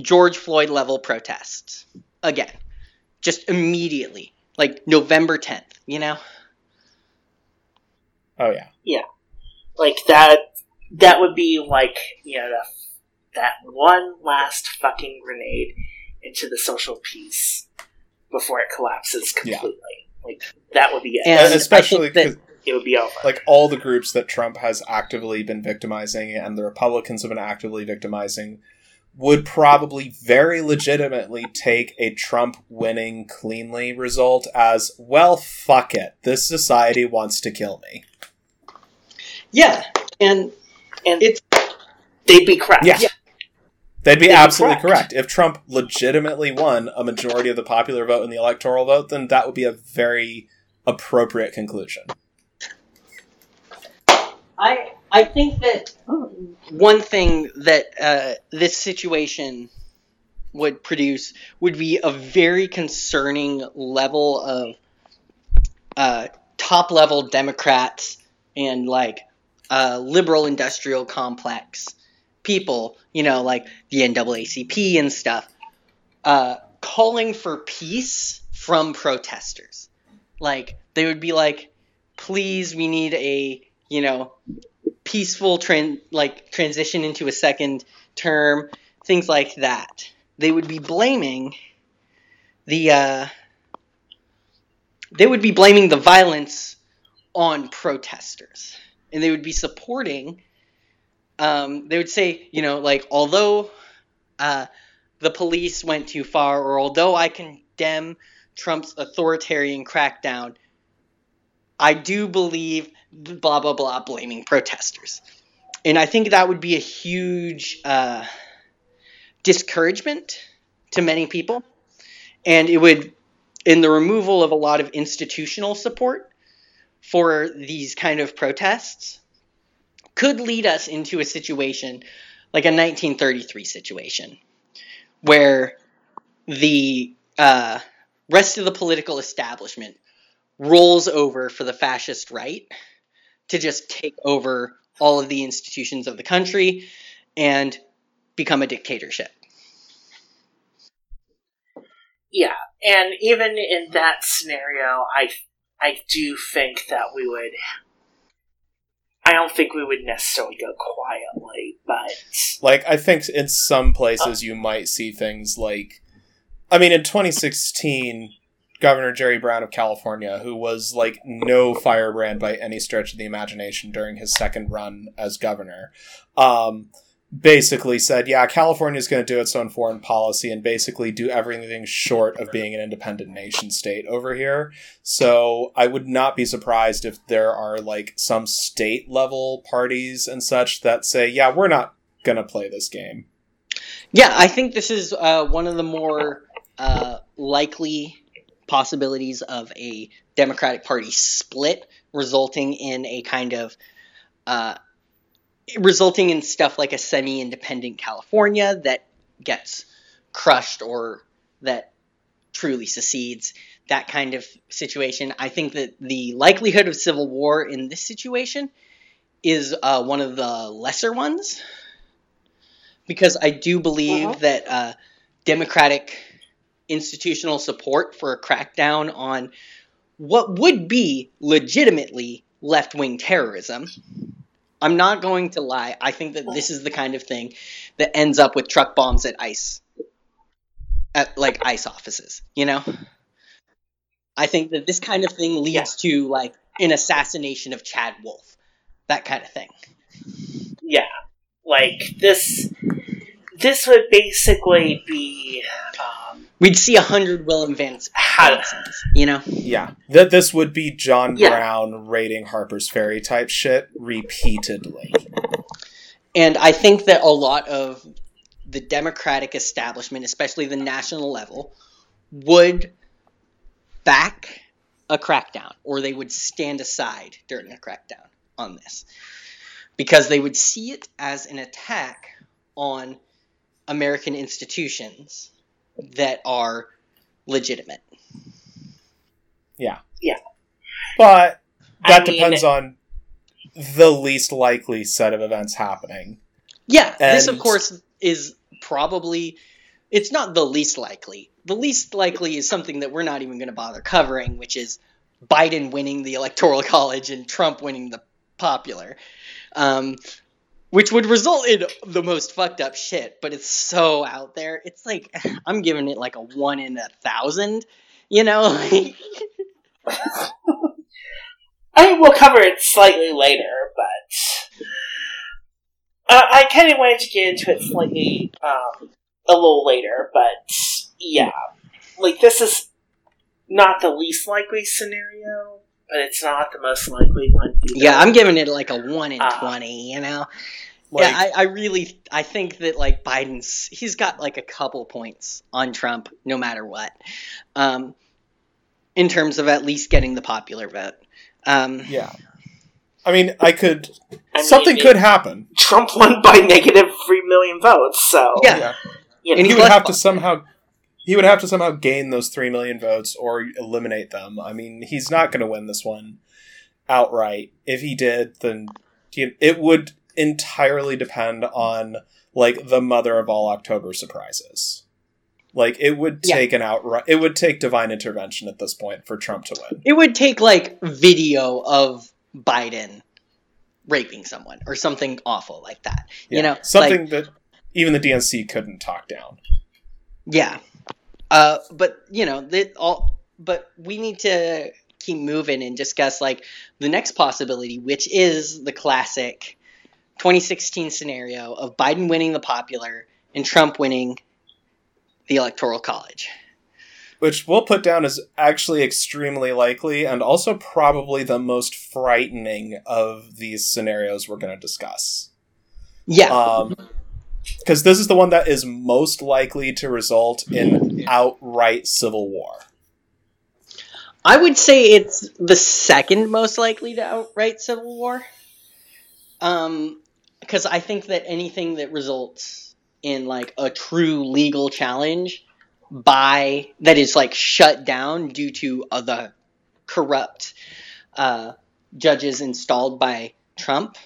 George Floyd level protests again. Just immediately, like November 10th, you know? Oh, yeah. Yeah. Like, that would be, like, you know, that one last fucking grenade into the social peace before it collapses completely. Yeah. Like, that would be it. And especially because it would be over. Like, all the groups that Trump has actively been victimizing and the Republicans have been actively victimizing would probably very legitimately take a Trump winning cleanly result as, well, fuck it. This society wants to kill me. Yeah. And it's... They'd be correct. Yeah. They'd be absolutely correct. If Trump legitimately won a majority of the popular vote in the electoral vote, then that would be a very appropriate conclusion. I think that one thing that this situation would produce would be a very concerning level of top-level Democrats and, like, liberal industrial complex people, you know, like the NAACP and stuff, calling for peace from protesters. Like, they would be like, please, we need a, you know, peaceful transition into a second term, things like that. They would be blaming the violence on protesters. And they would be supporting, they would say, you know, like, although the police went too far, or although I condemn Trump's authoritarian crackdown, I do believe blah, blah, blah, blaming protesters. And I think that would be a huge discouragement to many people. And it would, in the removal of a lot of institutional support for these kind of protests, could lead us into a situation like a 1933 situation, where the rest of the political establishment rolls over for the fascist right to just take over all of the institutions of the country and become a dictatorship. Yeah, and even in that scenario, I do think that we would... I don't think we would necessarily go quietly, but... Like, I think in some places you might see things like... I mean, in 2016, Governor Jerry Brown of California, who was, like, no firebrand by any stretch of the imagination during his second run as governor, basically said, yeah, California's going to do its own foreign policy and basically do everything short of being an independent nation state over here. So I would not be surprised if there are, like, some state level parties and such that say, yeah, we're not going to play this game. Yeah, I think this is one of the more likely possibilities of a Democratic Party split resulting in a kind of resulting in stuff like a semi-independent California that gets crushed or that truly secedes, that kind of situation. I think that the likelihood of civil war in this situation is one of the lesser ones, because I do believe that Democratic institutional support for a crackdown on what would be legitimately left-wing terrorism. I'm not going to lie. I think that this is the kind of thing that ends up with truck bombs at ICE, at like ICE offices, you know? I think that this kind of thing leads to like an assassination of Chad Wolf, that kind of thing. Yeah. Like this would basically be, we'd see 100 Willem Vance Pattinsons, you know? Yeah. This would be John Brown raiding Harper's Ferry type shit repeatedly. And I think that a lot of the Democratic establishment, especially the national level, would back a crackdown, or they would stand aside during a crackdown on this, because they would see it as an attack on American institutions that are legitimate. Yeah. Yeah. But that depends on the least likely set of events happening. Yeah, and this, of course, is probably... It's not the least likely. The least likely is something that we're not even going to bother covering, which is Biden winning the Electoral College and Trump winning the popular, which would result in the most fucked up shit, but it's so out there. It's like, I'm giving it like a 1 in 1,000, you know? I mean, we'll cover it slightly later, but I kind of wanted to get into it slightly a little later, but yeah. Like, this is not the least likely scenario, but it's not the most likely one either. Yeah, I'm giving it like a 1 in 20, you know? Like, yeah, I think that like Biden's, he's got like a couple points on Trump no matter what, in terms of at least getting the popular vote. Yeah. I mean, something could happen. Trump won by -3 million votes, so... Yeah. You know. And he would have to somehow gain those 3 million votes or eliminate them. I mean, he's not going to win this one outright. If he did, then it would entirely depend on, like, the mother of all October surprises. Like, it would take an outright... It would take divine intervention at this point for Trump to win. It would take, like, video of Biden raping someone or something awful like that. Yeah. You know, something that even the DNC couldn't talk down. Yeah. But we need to keep moving and discuss, like, the next possibility, which is the classic 2016 scenario of Biden winning the popular and Trump winning the Electoral College. Which we'll put down as actually extremely likely and also probably the most frightening of these scenarios we're going to discuss. Yeah. Because this is the one that is most likely to result in outright civil war. I would say it's the second most likely to outright civil war. Because I think that anything that results in, like, a true legal challenge that is, like, shut down due to the corrupt judges installed by Trump,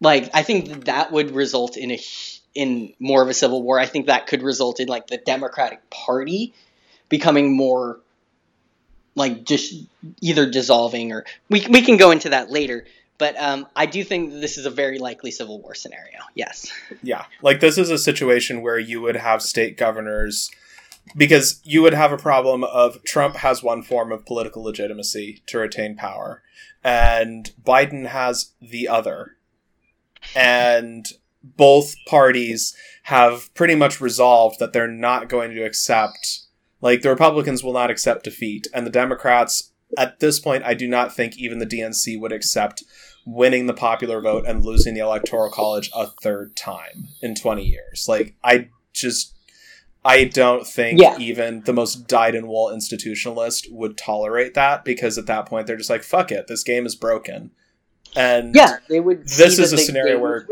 like, I think that would result in more of a civil war. I think that could result in, like, the Democratic Party becoming more, like, just either dissolving or we can go into that later. But I do think this is a very likely civil war scenario. Yes. Yeah. Like, this is a situation where you would have state governors, because you would have a problem of Trump has one form of political legitimacy to retain power, and Biden has the other. And both parties have pretty much resolved that they're not going to accept, like, the Republicans will not accept defeat, and the Democrats, at this point, I do not think even the DNC would accept winning the popular vote and losing the Electoral College a third time in 20 years. Like, I don't think even the most dyed-in-wool institutionalist would tolerate that, because at that point, they're just like, fuck it, this game is broken. And they would. This is a scenario where...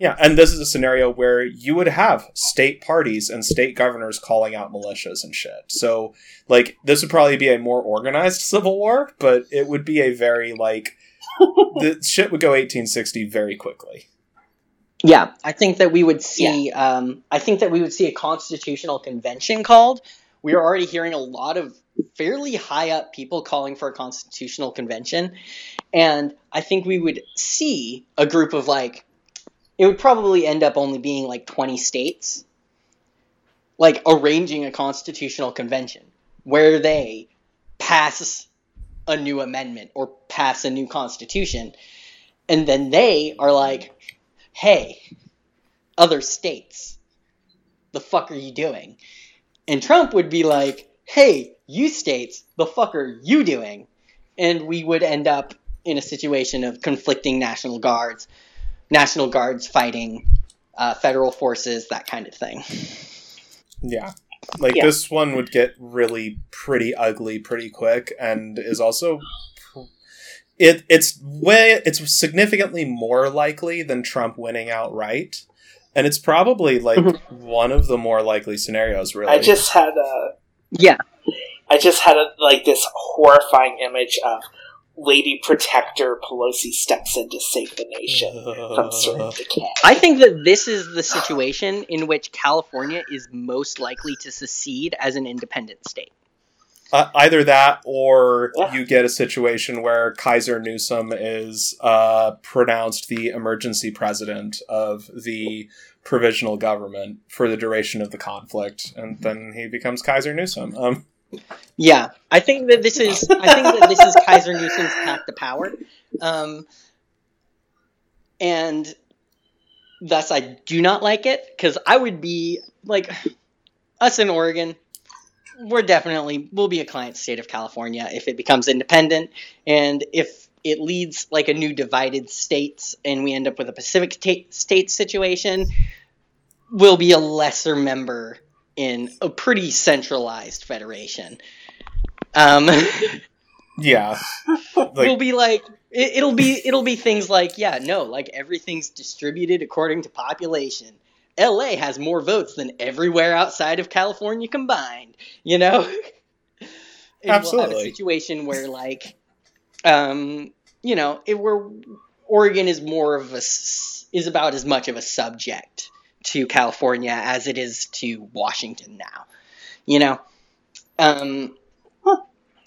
Yeah, and this is a scenario where you would have state parties and state governors calling out militias and shit. So, like, this would probably be a more organized civil war, but it would be a very, like, the shit would go 1860 very quickly. Yeah, I think that we would see. Yeah. I think that we would see a constitutional convention called. We are already hearing a lot of fairly high up people calling for a constitutional convention, and I think we would see a group of, like, it would probably end up only being, like, 20 states, like, arranging a constitutional convention where they pass a new amendment or pass a new constitution, and then they are like, hey, other states, the fuck are you doing? And Trump would be like, hey, you states, the fuck are you doing? And we would end up in a situation of conflicting National Guards fighting federal forces, that kind of thing. Yeah. Like, this one would get really pretty ugly pretty quick, and is also... It's significantly more likely than Trump winning outright, and it's probably, like, one of the more likely scenarios, really. I just had like, this horrifying image of Lady Protector Pelosi steps in to save the nation from certain decay. I think that this is the situation in which California is most likely to secede as an independent state. Either that, or you get a situation where Kaiser Newsom is pronounced the emergency president of the provisional government for the duration of the conflict, and then he becomes Kaiser Newsom. Yeah, I think that this is Kaiser Newsom's path to power, and thus I do not like it, because I would be like, us in Oregon, we'll be a client state of California if it becomes independent, and if it leads, like, a new divided states, and we end up with a Pacific state situation, we'll be a lesser member in a pretty centralized federation. Yeah. Like, we'll be like, It'll be things like, yeah, no, like everything's distributed according to population. LA has more votes than everywhere outside of California combined, you know? Absolutely. We'll have a situation where, like, you know, where Oregon is more of a, is about as much of a subject to California as it is to Washington now, you know?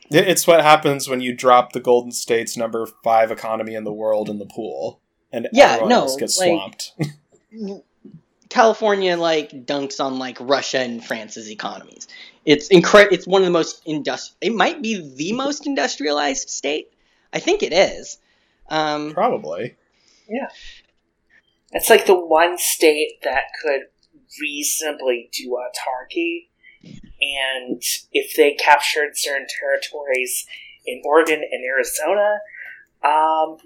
It's what happens when you drop the Golden State's number 5 economy in the world in the pool, and everyone else gets swamped. California, like, dunks on, like, Russia and France's economies. It's it's one of the most it might be the most industrialized state. I think it is. Probably. Yeah. It's like the one state that could reasonably do autarky. And if they captured certain territories in Oregon and Arizona,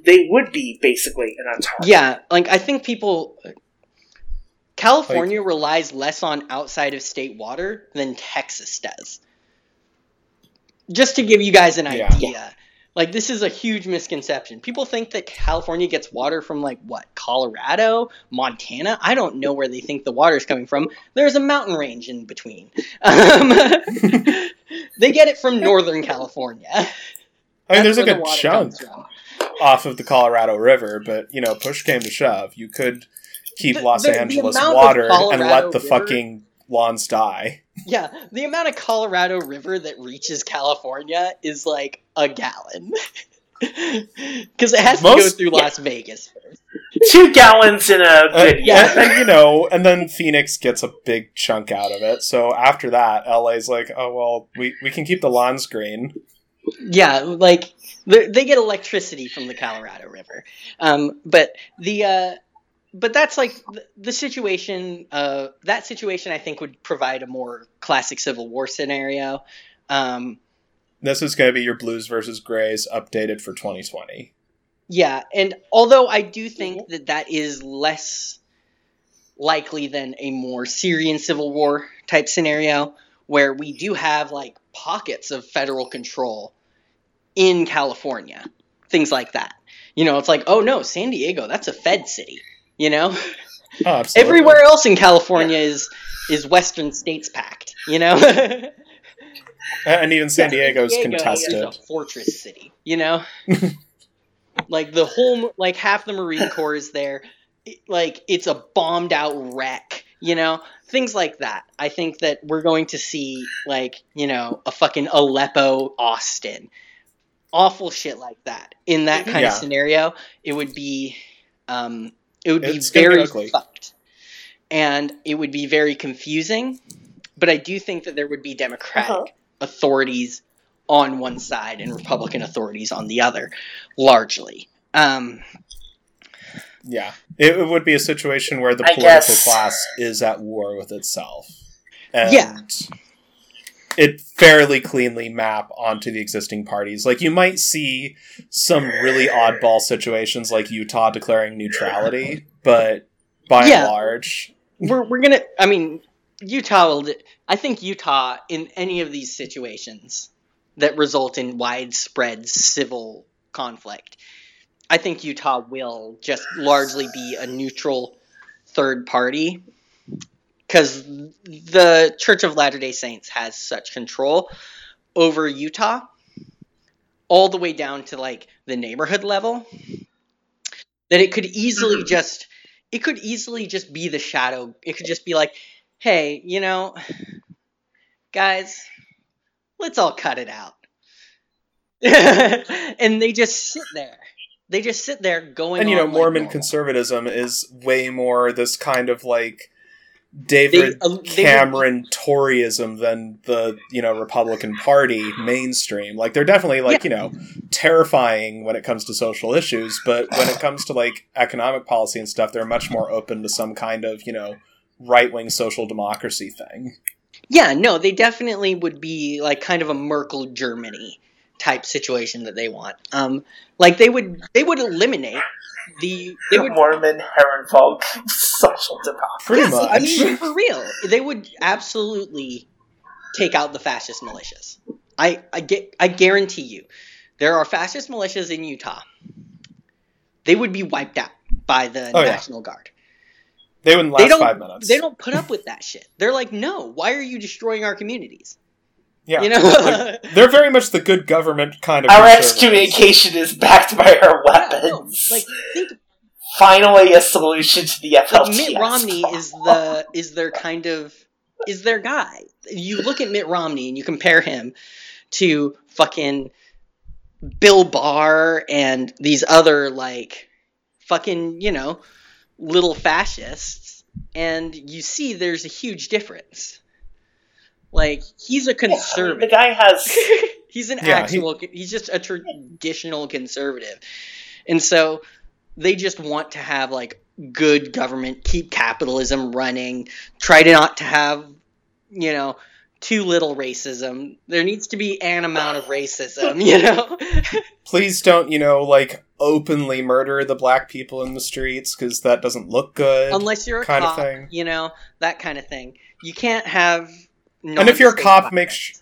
they would be basically an autarky. Yeah, like I think California relies less on outside of state water than Texas does. Just to give you guys an idea, like this is a huge misconception. People think that California gets water from like what, Colorado, Montana? I don't know where they think the water is coming from. There's a mountain range in between. They get it from Northern California. I mean, there's like a chunk off of the Colorado River, but you know, push came to shove. You could keep Los Angeles watered and let the fucking lawns die. Yeah, the amount of Colorado River that reaches California is like a gallon. Because it has to go through Las Vegas first. 2 gallons in a bit. Yeah. And, you know, and then Phoenix gets a big chunk out of it. So after that, LA's like, oh, well, we can keep the lawns green. Yeah, like, they get electricity from the Colorado River. But that's like the situation. That situation, I think, would provide a more classic Civil War scenario. This is going to be your Blues versus Grays updated for 2020. Yeah, and although I do think that is less likely than a more Syrian Civil War type scenario, where we do have like pockets of federal control in California, things like that. You know, it's like, oh no, San Diego, that's a Fed city. You know, everywhere else in California is Western States packed, you know, and even San Diego's contested. Is a fortress city, you know, like the whole, like half the Marine Corps is there. Like it's a bombed out wreck, you know, things like that. I think that we're going to see like, you know, a fucking Aleppo, Austin, awful shit like that. In that kind of scenario, it would be, it would be very fucked, and it would be very confusing, but I do think that there would be Democratic authorities on one side and Republican authorities on the other, largely. Yeah, it would be a situation where the political class is at war with itself. And it fairly cleanly map onto the existing parties. Like, you might see some really oddball situations like Utah declaring neutrality, but by and large... We're going to... I mean, Utah will... I think Utah, in any of these situations that result in widespread civil conflict, I think Utah will just largely be a neutral third party. Because the Church of Latter-day Saints has such control over Utah, all the way down to like the neighborhood level, that it could easily just be the shadow. It could just be like, hey, you know, guys, let's all cut it out. And they just sit there. And you know, Mormon conservatism is way more this kind of like David Cameron Toryism than the, you know, Republican Party mainstream. Like, they're definitely, like, you know, terrifying when it comes to social issues, but when it comes to, like, economic policy and stuff, they're much more open to some kind of, you know, right-wing social democracy thing. Yeah, no, they definitely would be, like, kind of a Merkel Germany type situation that they want. Like, they would eliminate the Mormon Herrenvolk social democracy. Pretty much. I mean, for real. They would absolutely take out the fascist militias. I guarantee you. There are fascist militias in Utah They would be wiped out by the National Guard. They wouldn't last 5 minutes. They don't put up with that shit. They're like, no, why are you destroying our communities? Yeah. You know? Like, they're very much the good government kind of... Our excommunication is backed by our weapons. Yeah, no, like, finally a solution to the FLTS. Like, Mitt Romney is their guy. You look at Mitt Romney and you compare him to fucking Bill Barr and these other, like, fucking, you know, little fascists, and you see there's a huge difference. Like, he's a conservative. Yeah, the guy has... he's just a traditional conservative. And so they just want to have, like, good government, keep capitalism running, try to not to have, you know, too little racism. There needs to be an amount of racism, you know? Please don't, you know, like, openly murder the black people in the streets because that doesn't look good. Unless you're a cop, you know, that kind of thing. You can't have... And if you're a cop, make sure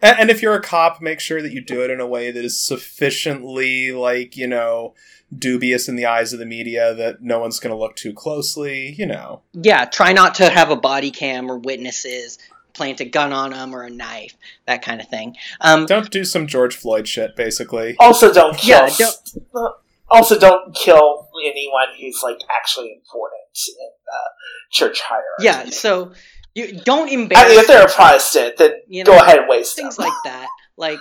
that you do it in a way that is sufficiently, like, you know, dubious in the eyes of the media that no one's going to look too closely, you know. Yeah, try not to have a body cam or witnesses, plant a gun on them or a knife, that kind of thing. Don't do some George Floyd shit, basically. Also don't kill. Yeah, also don't kill anyone who's, like, actually important in church hierarchy. Yeah, so... You don't embarrass. I mean, if they're a Protestant, then you know, go ahead and waste things them. Like that. Like,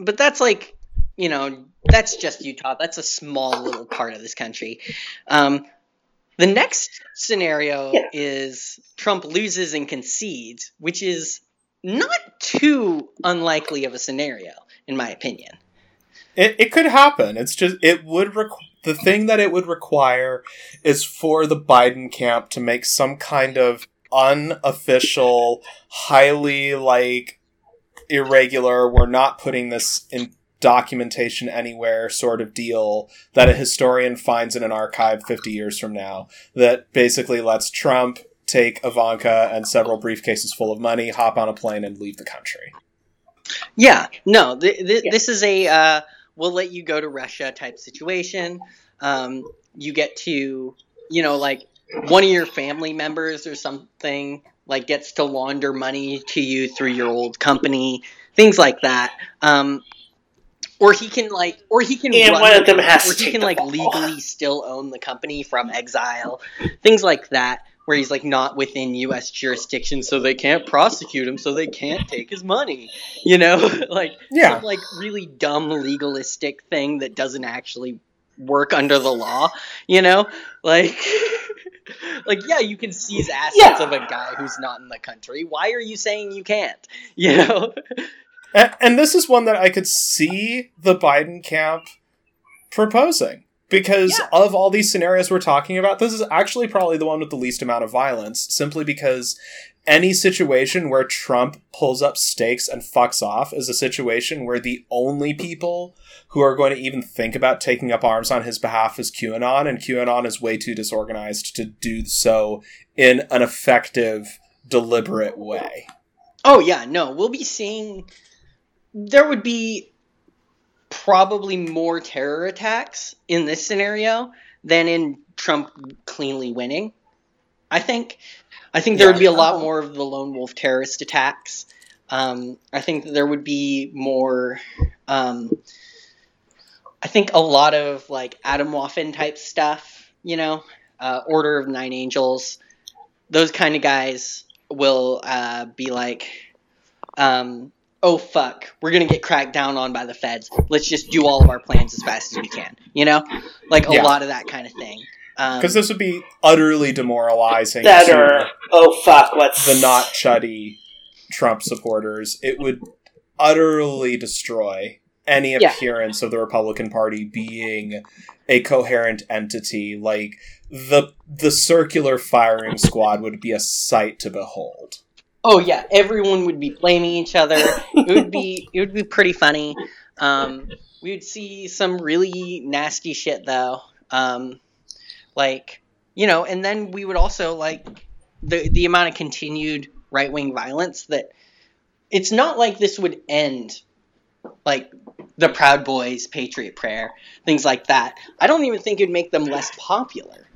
but that's like, you know, that's just Utah. That's a small little part of this country. The next scenario is Trump loses and concedes, which is not too unlikely of a scenario, in my opinion. It could happen. It's just the thing that it would require is for the Biden camp to make some kind of unofficial, highly, like, irregular, we're not putting this in documentation anywhere sort of deal that a historian finds in an archive 50 years from now that basically lets Trump take Ivanka and several briefcases full of money, hop on a plane, and leave the country. Yeah, no, this is a... we'll let you go to Russia type situation. You get to, you know, like one of your family members or something like gets to launder money to you through your old company, things like that. Or he can legally still own the company from exile, things like that, where he's like not within U.S. jurisdiction, so they can't prosecute him, so they can't take his money, you know, like some like really dumb legalistic thing that doesn't actually work under the law, you know, like yeah, you can seize assets of a guy who's not in the country. Why are you saying you can't? You know, and this is one that I could see the Biden camp proposing. Because of all these scenarios we're talking about, this is actually probably the one with the least amount of violence, simply because any situation where Trump pulls up stakes and fucks off is a situation where the only people who are going to even think about taking up arms on his behalf is QAnon, and QAnon is way too disorganized to do so in an effective, deliberate way. Oh, yeah, no, we'll be seeing... There would be... probably more terror attacks in this scenario than in Trump cleanly winning. I think there would be a lot more of the lone wolf terrorist attacks. I think there would be more. I think a lot of like Atomwaffen type stuff, you know, Order of Nine Angels. Those kind of guys will be like. Oh, fuck, we're going to get cracked down on by the feds. Let's just do all of our plans as fast as we can, you know? Like, a lot of that kind of thing. Because this would be utterly demoralizing to the not chuddy Trump supporters. It would utterly destroy any appearance of the Republican Party being a coherent entity. Like, the circular firing squad would be a sight to behold. Oh yeah, everyone would be blaming each other. It would be pretty funny. We would see some really nasty shit though. Like, you know, and then we would also like the amount of continued right-wing violence that it's not like this would end like the Proud Boys, Patriot Prayer, things like that. I don't even think it'd make them less popular.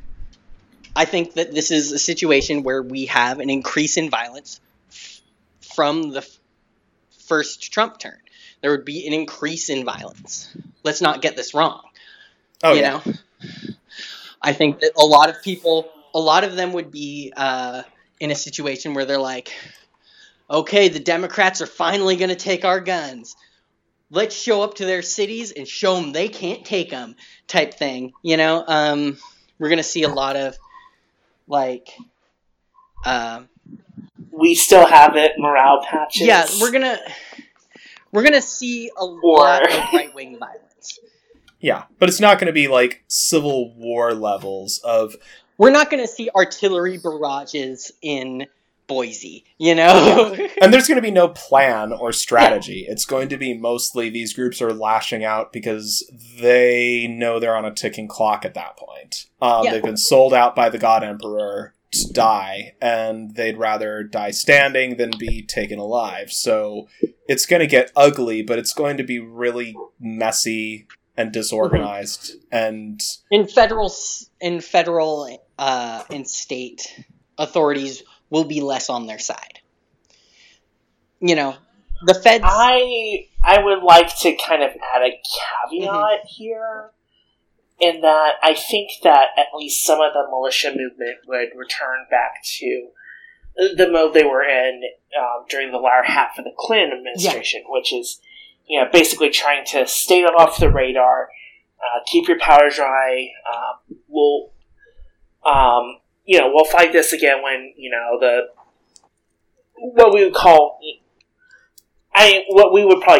I think that this is a situation where we have an increase in violence from the first Trump turn. There would be an increase in violence. Let's not get this wrong. You know? I think that a lot of people, a lot of them would be in a situation where they're like, okay, the Democrats are finally going to take our guns. Let's show up to their cities and show them they can't take them type thing. You know, we're going to see a lot of, like... we still have it, morale patches. Yeah, we're gonna see a lot of right-wing violence. Yeah, but it's not going to be like Civil War levels of... We're not going to see artillery barrages in Boise, you know? Yeah. And there's going to be no plan or strategy. Yeah. It's going to be mostly these groups are lashing out because they know they're on a ticking clock at that point. They've been sold out by the God Emperor to die, and they'd rather die standing than be taken alive. So it's going to get ugly, but it's going to be really messy and disorganized. Mm-hmm. And in federal and state authorities will be less on their side. You know, the feds... I would like to kind of add a caveat here, in that I think that at least some of the militia movement would return back to the mode they were in during the latter half of the Clinton administration, which is, you know, basically trying to stay off the radar, keep your powder dry, we'll fight this again when, you know, what we would probably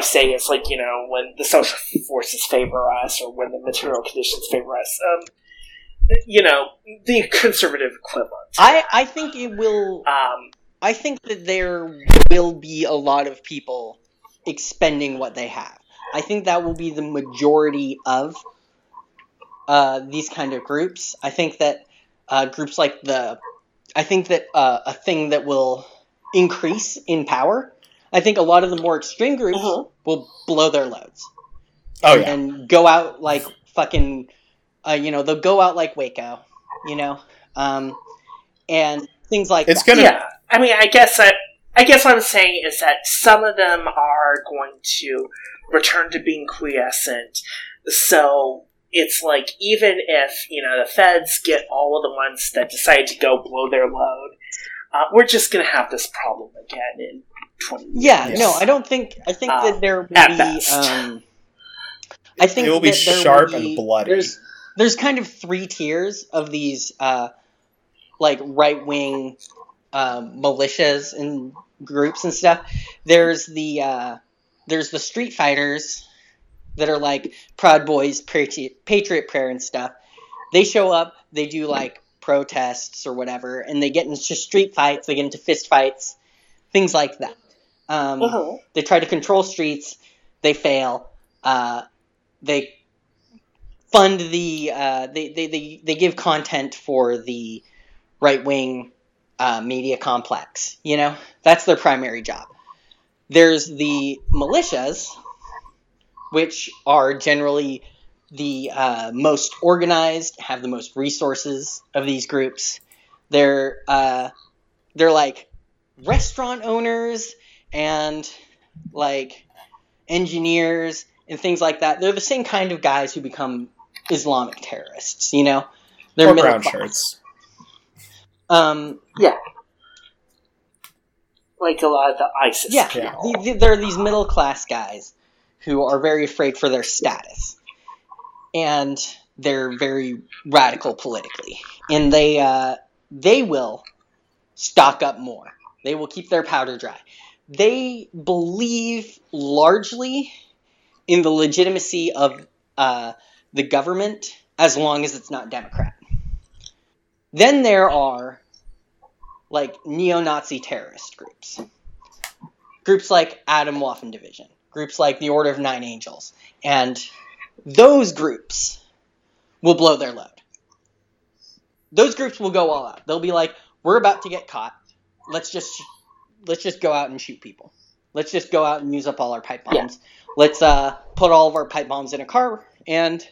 say is, like, you know, when the social forces favor us or when the material conditions favor us. You know, the conservative equivalent. I think it will... I think that there will be a lot of people expending what they have. I think that will be the majority of these kind of groups. I think that groups like a thing that will increase in power, I think a lot of the more extreme groups will blow their loads. And go out like fucking, they'll go out like Waco, you know, and things like that. I mean, I guess what I'm saying is that some of them are going to return to being quiescent, so... It's like, even if, you know, the feds get all of the ones that decide to go blow their load, we're just going to have this problem again in 20 years. Yeah, no, I think that there will be... At best. I think it will be sharp and bloody. There's kind of three tiers of these, right-wing militias and groups and stuff. There's the street fighters... that are like Proud Boys, Patriot Prayer and stuff. They show up, they do like protests or whatever, and they get into street fights, they get into fist fights, things like that. They try to control streets, they fail. They fund the they give content for the right-wing media complex, you know? That's their primary job. There's the militias, which are generally the most organized, have the most resources of these groups. They're like restaurant owners and like engineers and things like that. They're the same kind of guys who become Islamic terrorists, you know? They're or brown shirts. Yeah. Like a lot of the ISIS people. Yeah, they're these middle class guys who are very afraid for their status, and they're very radical politically, and they will stock up more. They will keep their powder dry. They believe largely in the legitimacy of the government as long as it's not Democrat. Then there are like neo-Nazi terrorist groups like Atomwaffen Division, groups like the Order of Nine Angels, and those groups will blow their load. Those groups will go all out. They'll be like, we're about to get caught. Let's just go out and shoot people. Let's just go out and use up all our pipe bombs. Yeah. Let's put all of our pipe bombs in a car and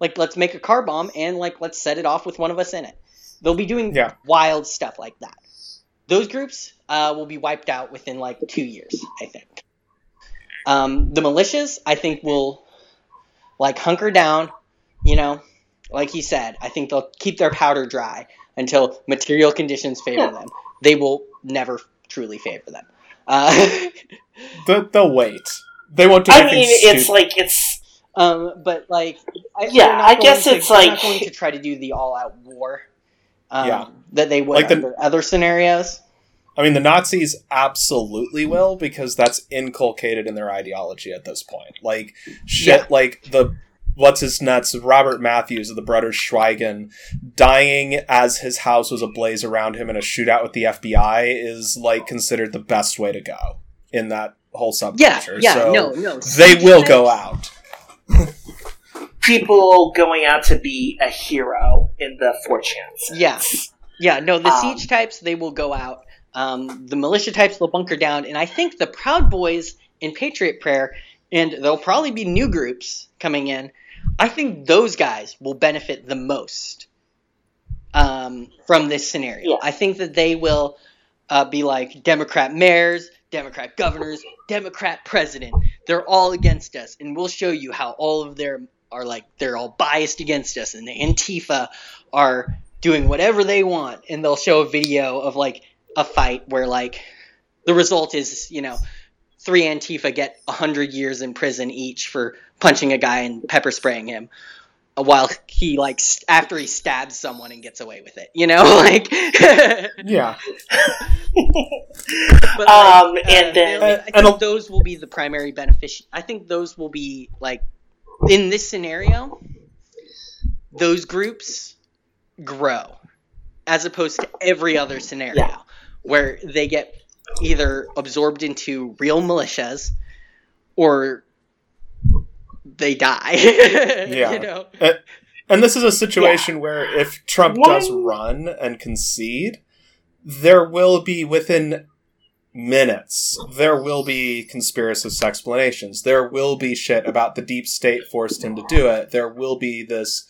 let's make a car bomb and let's set it off with one of us in it. They'll be doing wild stuff like that. Those groups will be wiped out within 2 years, I think. The militias, I think, will hunker down, like he said. I think they'll keep their powder dry until material conditions favor them. They will never truly favor them. They'll wait. They won't do anything stupid. It's it's... I guess they're not going to try to do the all-out war that they would under other scenarios. I mean, the Nazis absolutely will, because that's inculcated in their ideology at this point. Robert Matthews of the Brothers Schweigen dying as his house was ablaze around him in a shootout with the FBI is conconsidered the best way to go in that whole subculture. They will go out. People going out to be a hero in the 4chan sense. Yes. Yeah. No, the siege types, they will go out. The militia types will bunker down, and I think the Proud Boys and Patriot Prayer, and there'll probably be new groups coming in. I think those guys will benefit the most from this scenario. Yeah. I think that they will be Democrat mayors, Democrat governors, Democrat president. They're all against us, and we'll show you how all of them are they're all biased against us, and the Antifa are doing whatever they want, and they'll show a video of a fight where the result is 3 Antifa get 100 years in prison each for punching a guy and pepper spraying him, while he after he stabs someone and gets away with it. Yeah. But those will be the primary beneficiary. I think those will be in this scenario, those groups grow as opposed to every other scenario. Yeah. Where they get either absorbed into real militias or they die. Yeah. And this is a situation where if Trump does run and concede, there will be within minutes, there will be conspiracist explanations. There will be shit about the deep state forced him to do it. There will be this...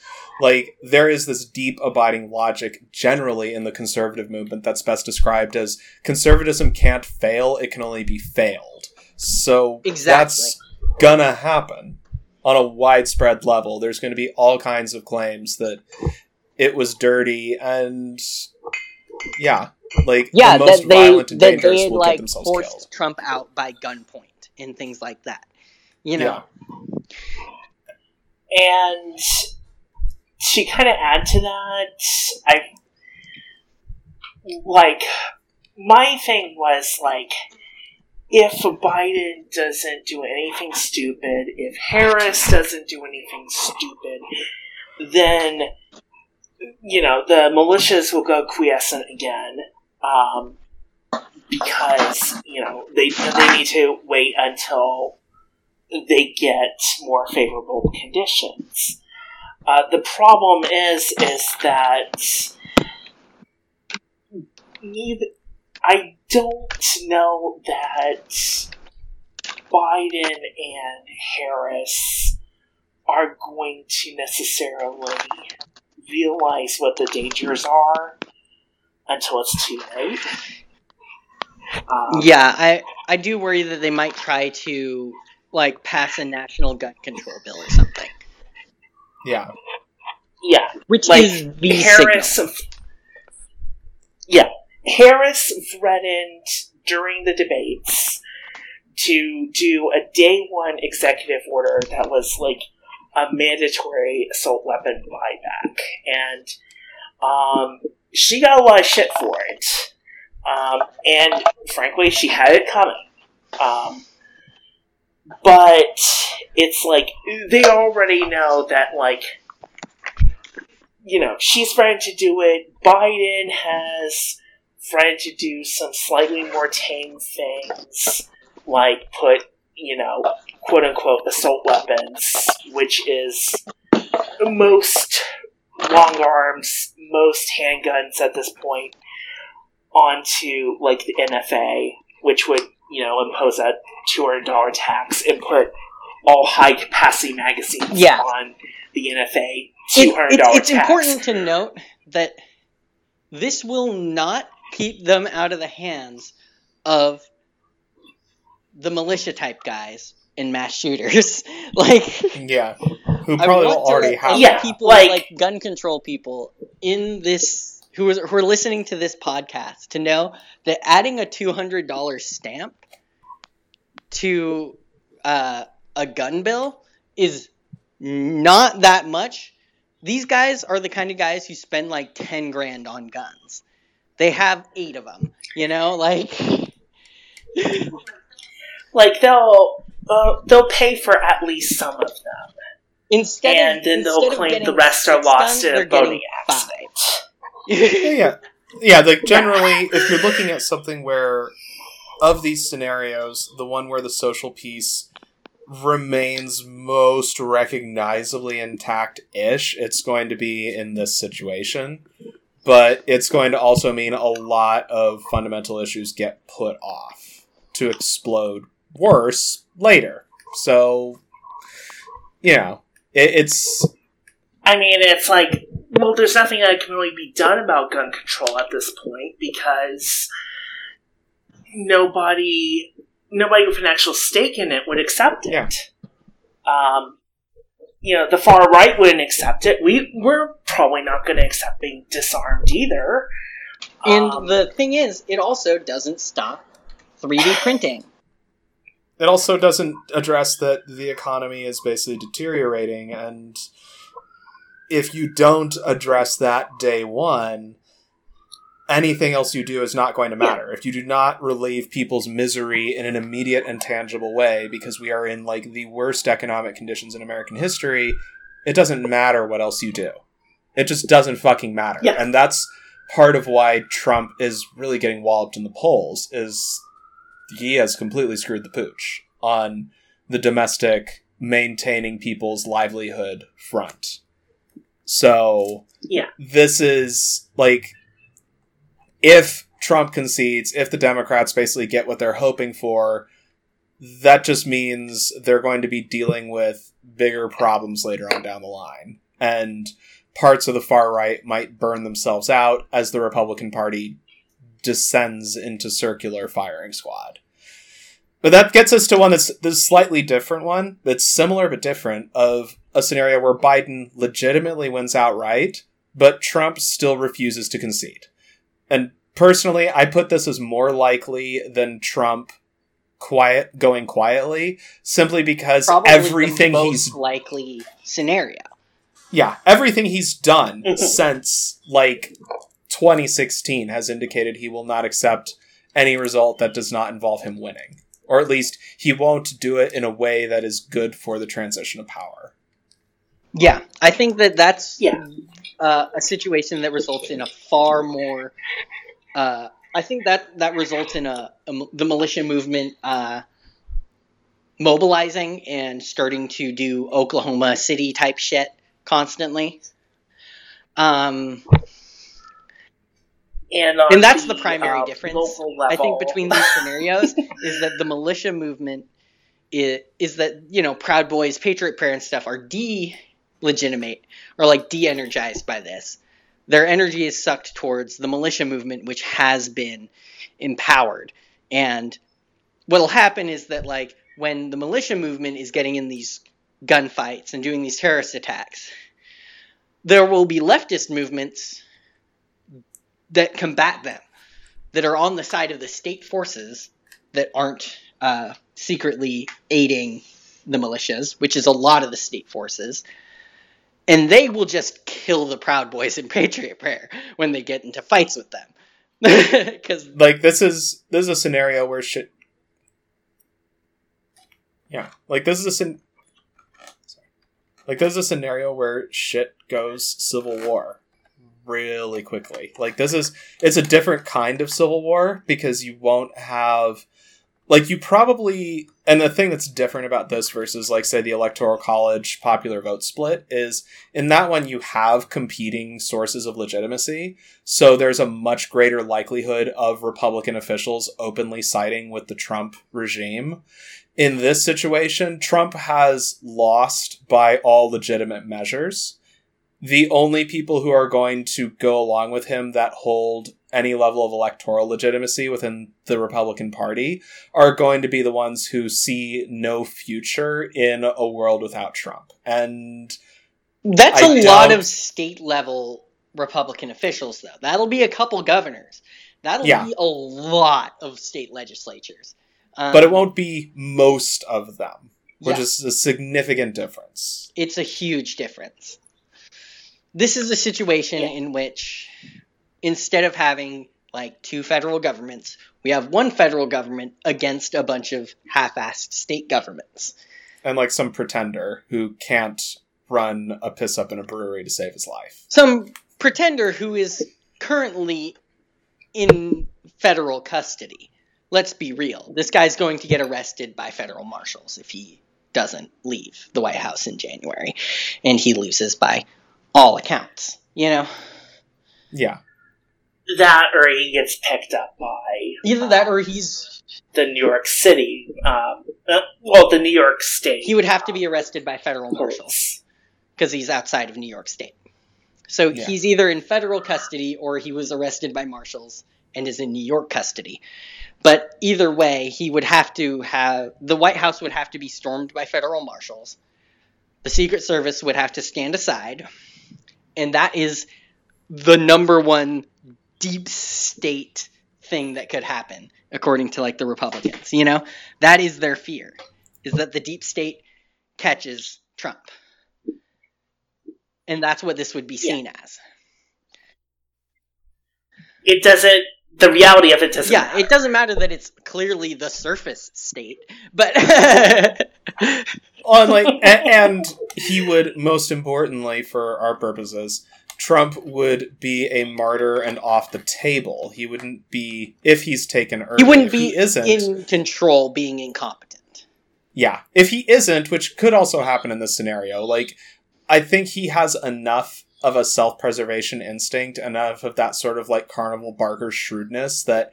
there is this deep abiding logic generally in the conservative movement that's best described as conservatism can't fail, it can only be failed. So that's gonna happen on a widespread level. There's going to be all kinds of claims that it was dirty and the most violent and dangerous will get themselves killed. Forced Trump out by gunpoint and things like that. And to kind of add to that, my thing was, if Biden doesn't do anything stupid, if Harris doesn't do anything stupid, then, the militias will go quiescent again, because, they need to wait until they get more favorable conditions. The problem is that I don't know that Biden and Harris are going to necessarily realize what the dangers are until it's too late. I do worry that they might try to, pass a national gun control bill or something. Yeah. Yeah. Which is the Harris signal. Harris threatened during the debates to do a day one executive order that was a mandatory assault weapon buyback. And she got a lot of shit for it. And frankly, she had it coming. But it's they already know that, she's trying to do it. Biden has tried to do some slightly more tame things, put, quote unquote, assault weapons, which is most long arms, most handguns at this point, onto, the NFA, which would you know, impose a $200 tax and put all high-capacity magazines on the NFA $200 tax. It's important to note that this will not keep them out of the hands of the militia-type guys and mass shooters. Who probably already have people like gun control people in this who are listening to this podcast to know that adding a $200 stamp to a gun bill is not that much. These guys are the kind of guys who spend like $10,000 on guns. They have 8 of them, you know, they'll pay for at least some of them. They'll claim the rest are lost in a boating accident. Generally, if you're looking at something where, of these scenarios, the one where the social piece remains most recognizably intact-ish, it's going to be in this situation. But it's going to also mean a lot of fundamental issues get put off to explode worse later. So, you know, it's... I mean, it's like, well, there's nothing that can really be done about gun control at this point because nobody with an actual stake in it would accept it. Yeah. The far right wouldn't accept it. We're probably not going to accept being disarmed either. And the thing is, it also doesn't stop 3D printing. It also doesn't address that the economy is basically deteriorating, and if you don't address that day one, anything else you do is not going to matter. If you do not relieve people's misery in an immediate and tangible way, because we are in, like, the worst economic conditions in American history, it doesn't matter what else you do. It just doesn't fucking matter. Yeah. And that's part of why Trump is really getting walloped in the polls, is... he has completely screwed the pooch on the domestic maintaining people's livelihood front. So this is like, if Trump concedes, if the Democrats basically get what they're hoping for, that just means they're going to be dealing with bigger problems later on down the line. And parts of the far right might burn themselves out as the Republican Party descends into circular firing squad. But that gets us to one that's this slightly different one, that's similar but different, of a scenario where Biden legitimately wins outright, but Trump still refuses to concede. And personally, I put this as more likely than Trump going quietly, simply because probably everything the most he's likely scenario. Yeah, everything he's done since 2016 has indicated he will not accept any result that does not involve him winning. Or at least he won't do it in a way that is good for the transition of power. Yeah, I think that's a situation that results in a far more... I think that results in the militia movement mobilizing and starting to do Oklahoma City type shit constantly. And that's the primary difference, I think, between these scenarios is that the militia movement is that, you know, Proud Boys, Patriot Prayer and stuff are de-legitimate or de-energized by this. Their energy is sucked towards the militia movement, which has been empowered. And what'll happen is that when the militia movement is getting in these gunfights and doing these terrorist attacks, there will be leftist movements that combat them, that are on the side of the state forces that aren't secretly aiding the militias, which is a lot of the state forces. And they will just kill the Proud Boys and Patriot Prayer when they get into fights with them. Because this is a scenario where shit... Yeah. This is a scenario where shit goes civil war really quickly. It's a different kind of civil war because you won't have Like, you probably, and the thing that's different about this versus, like, say, the Electoral College popular vote split is in that one you have competing sources of legitimacy. So there's a much greater likelihood of Republican officials openly siding with the Trump regime. In this situation, Trump has lost by all legitimate measures. The only people who are going to go along with him that hold any level of electoral legitimacy within the Republican Party are going to be the ones who see no future in a world without Trump. And that's a lot of state level Republican officials, though. That'll be a couple governors. That'll be a lot of state legislatures. But it won't be most of them, which is a significant difference. It's a huge difference. This is a situation in which instead of having like two federal governments, we have one federal government against a bunch of half-assed state governments. And like some pretender who can't run a piss up in a brewery to save his life. Some pretender who is currently in federal custody. Let's be real. This guy's going to get arrested by federal marshals if he doesn't leave the White House in January. And he loses by all accounts, you know? Yeah. That or he gets picked up by... Either that or he's... The New York City. The New York State. He would have to be arrested by federal marshals because he's outside of New York State. So he's either in federal custody or he was arrested by marshals and is in New York custody. But either way, he would have to have... The White House would have to be stormed by federal marshals. The Secret Service would have to stand aside. And that is the number one deep state thing that could happen, according to like the Republicans. You know, that is their fear, is that the deep state catches Trump. And that's what this would be seen as. It doesn't. The reality of it doesn't matter. It doesn't matter that it's clearly the surface state, but and he would, most importantly for our purposes, Trump would be a martyr and off the table. He wouldn't be, if he's taken early. He wouldn't be in control, being incompetent. Yeah, if he isn't, which could also happen in this scenario. Like, I think he has enough of a self-preservation instinct, enough of that sort of like carnival barker shrewdness that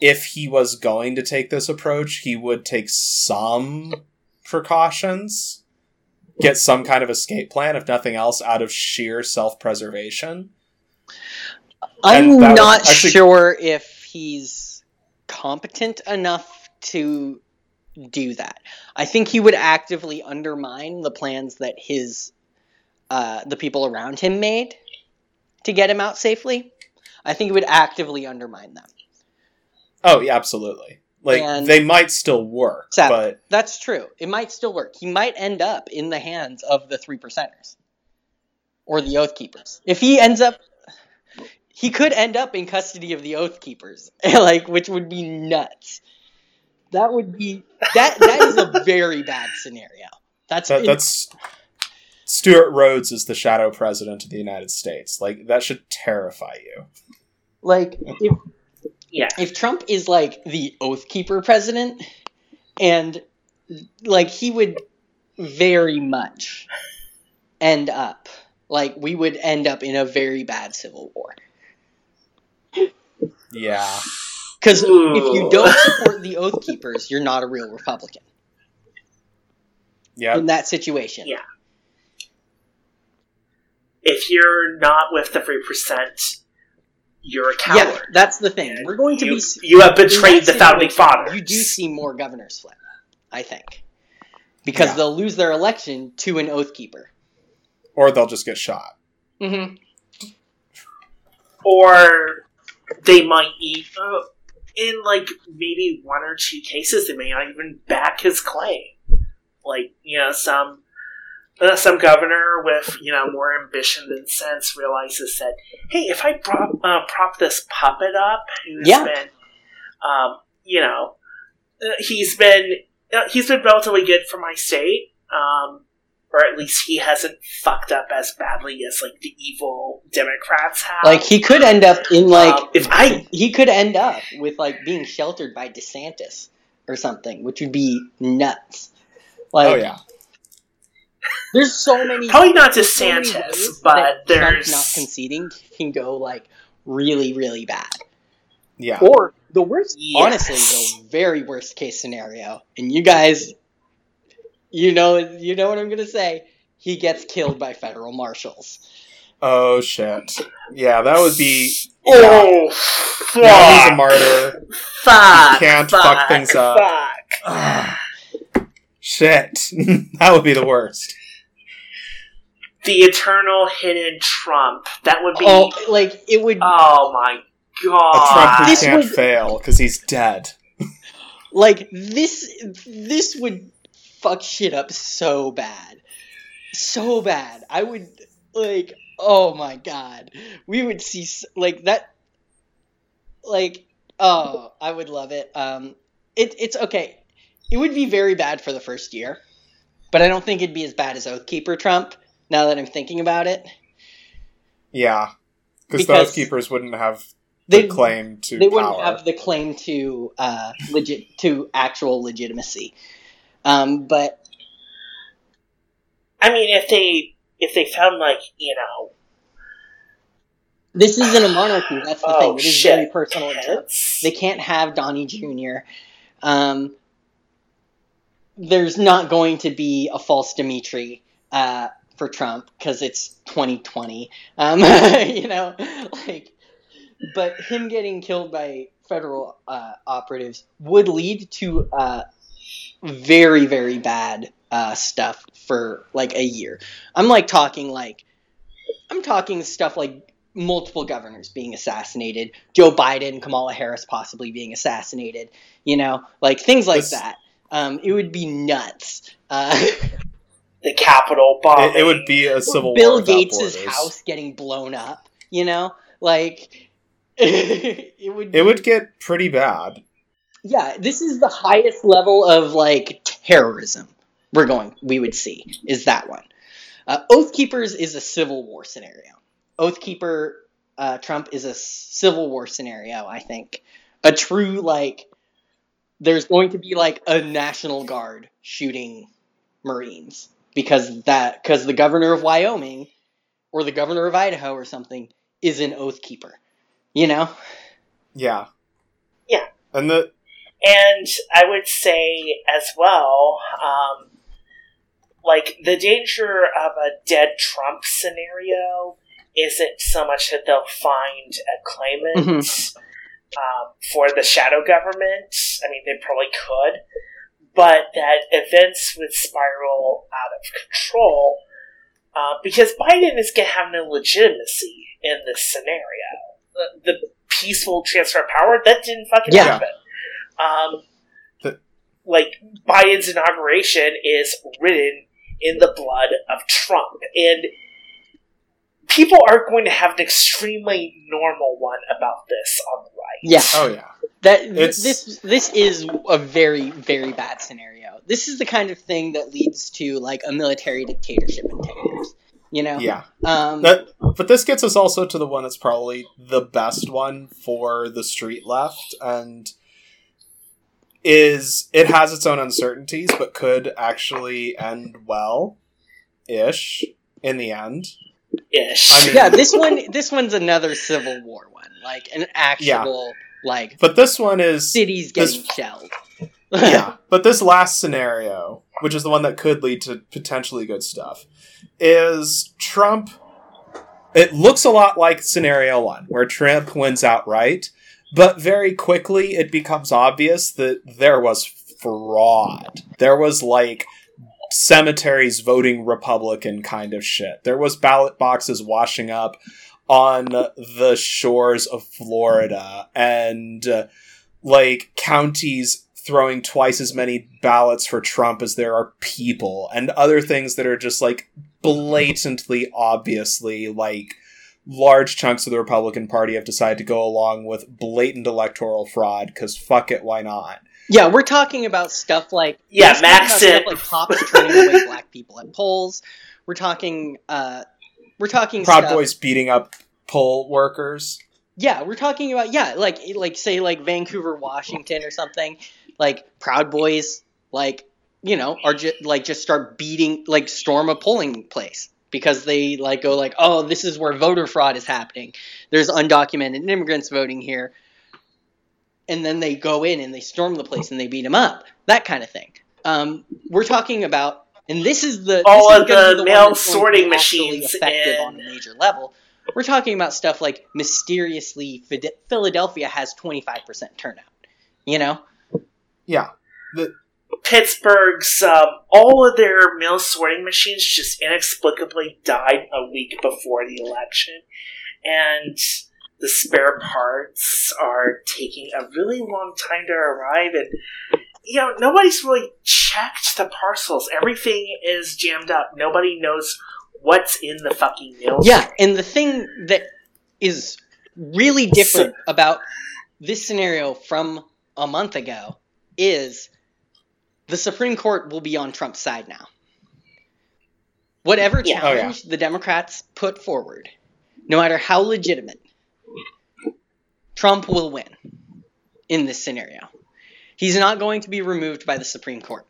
if he was going to take this approach, he would take some precautions, get some kind of escape plan, if nothing else, out of sheer self-preservation. I'm not sure if he's competent enough to do that. I think he would actively undermine the plans that his the people around him made to get him out safely. I think it would actively undermine them. Oh, yeah, absolutely. Like, and they might still work, but... That's true. It might still work. He might end up in the hands of the 3 percenters. Or the Oath Keepers. If he ends up... He could end up in custody of the Oath Keepers, like, which would be nuts. That would be... That is a very bad scenario. That's... Stuart Rhodes is the shadow president of the United States. Like, that should terrify you. Like, if Trump is, like, the Oath Keeper president, and, like, he would very much end up, like, we would end up in a very bad civil war. Yeah. Because if you don't support the Oath Keepers, you're not a real Republican. Yeah. In that situation. Yeah. If you're not with the 3%, you're a coward. Yeah, that's the thing. We're going to be... You have betrayed the founding fathers. You do see more governors flip, I think. Because they'll lose their election to an Oath Keeper. Or they'll just get shot. Mm-hmm. Or they might even... In, like, maybe 1 or 2 cases, they may not even back his claim. Like, you know, some governor with, you know, more ambition than sense realizes that, hey, if I prop this puppet up, who's been, you know, he's been relatively good for my state, or at least he hasn't fucked up as badly as like the evil Democrats have. Like, he could end up in like he could end up with like being sheltered by DeSantis or something, which would be nuts. Like, oh, yeah. There's so many... Probably not DeSantis, but there's... Trump not conceding can go, like, really, really bad. Yeah. Or the worst... Yes. Honestly, the very worst case scenario, and you guys... You know what I'm going to say. He gets killed by federal marshals. Oh, shit. Yeah, that would be... Oh, fuck. Now he's a martyr. Fuck. He can't fuck things up. Fuck. Shit. That would be the worst. The eternal hidden Trump. That would be... Oh, like, it would... Oh, my God. A Trump who this can't fail, because he's dead. Like, this would... fuck shit up so bad. So bad. I would, like, oh my God. We would see, like, that, like, oh, I would love it. It's okay. It would be very bad for the first year, but I don't think it'd be as bad as Oath Keeper Trump, now that I'm thinking about it. Yeah. Because the Oath Keepers wouldn't have the claim to power. They wouldn't have the claim to, to actual legitimacy. But I mean, if they found, like, you know, this isn't a monarchy. That's the thing. It is very personal. They can't have Donnie Jr. There's not going to be a false Dimitri for Trump because it's 2020. You know, like, but him getting killed by federal operatives would lead to. Very, very bad stuff for, like, a year. I'm talking stuff like multiple governors being assassinated, Joe Biden, Kamala Harris possibly being assassinated, you know, like, things like that. It would be nuts. The Capitol bombing. It would be a civil war. Bill Gates' house getting blown up, you know? Like, it would get pretty bad. Yeah, this is the highest level of, like, terrorism we would see, is that one. Oath Keepers is a civil war scenario. Oath Keeper Trump is a civil war scenario, I think. A true, like, there's going to be, like, a National Guard shooting Marines. Because the governor of Wyoming, or the governor of Idaho or something, is an Oath Keeper. You know? Yeah. Yeah. And I would say as well, like, the danger of a dead Trump scenario isn't so much that they'll find a claimant for the shadow government. I mean, they probably could. But that events would spiral out of control because Biden is going to have no legitimacy in this scenario. The peaceful transfer of power, that didn't fucking happen. Like, Biden's inauguration is written in the blood of Trump, and people are going to have an extremely normal one about this on the right. Yeah. Oh yeah. This is a very, very bad scenario. This is the kind of thing that leads to, like, a military dictatorship in 10 years. You know? Yeah. But this gets us also to the one that's probably the best one for the street left, and it has its own uncertainties, but could actually end well-ish in the end. Ish. I mean, yeah, this one's another Civil War one. Like, an actual, like... But this one is... Cities getting shelled. Yeah, but this last scenario, which is the one that could lead to potentially good stuff, is Trump... It looks a lot like scenario one, where Trump wins outright, but very quickly it becomes obvious that there was fraud. There was, like, cemeteries voting Republican kind of shit. There was ballot boxes washing up on the shores of Florida, and, like, counties throwing twice as many ballots for Trump as there are people, and other things that are just, like, blatantly, obviously, like, large chunks of the Republican Party have decided to go along with blatant electoral fraud, because fuck it, why not? Yeah, we're talking about stuff like... Yeah, Maxim! Like, cops turning away black people at polls. We're talking Proud stuff... Boys beating up poll workers. Yeah, we're talking about... Yeah, like say, like, Vancouver, Washington or something. like Proud Boys, like, you know, are just start beating, like, storm a polling place because they like go like, oh, this is where voter fraud is happening. There's undocumented immigrants voting here. And then they go in and they storm the place and they beat them up. That kind of thing. We're talking about, and this is the all of the mail sorting machines effective on a major level. We're talking about stuff like mysteriously Philadelphia has 25% turnout. You know? Yeah. Pittsburgh's all of their mail sorting machines just inexplicably died a week before the election, and the spare parts are taking a really long time to arrive, and you know, nobody's really checked the parcels. Everything is jammed up. Nobody knows what's in the fucking mail. Yeah, and the thing that is really different about this scenario from a month ago is the Supreme Court will be on Trump's side now. Whatever challenge the Democrats put forward, no matter how legitimate, Trump will win in this scenario. He's not going to be removed by the Supreme Court.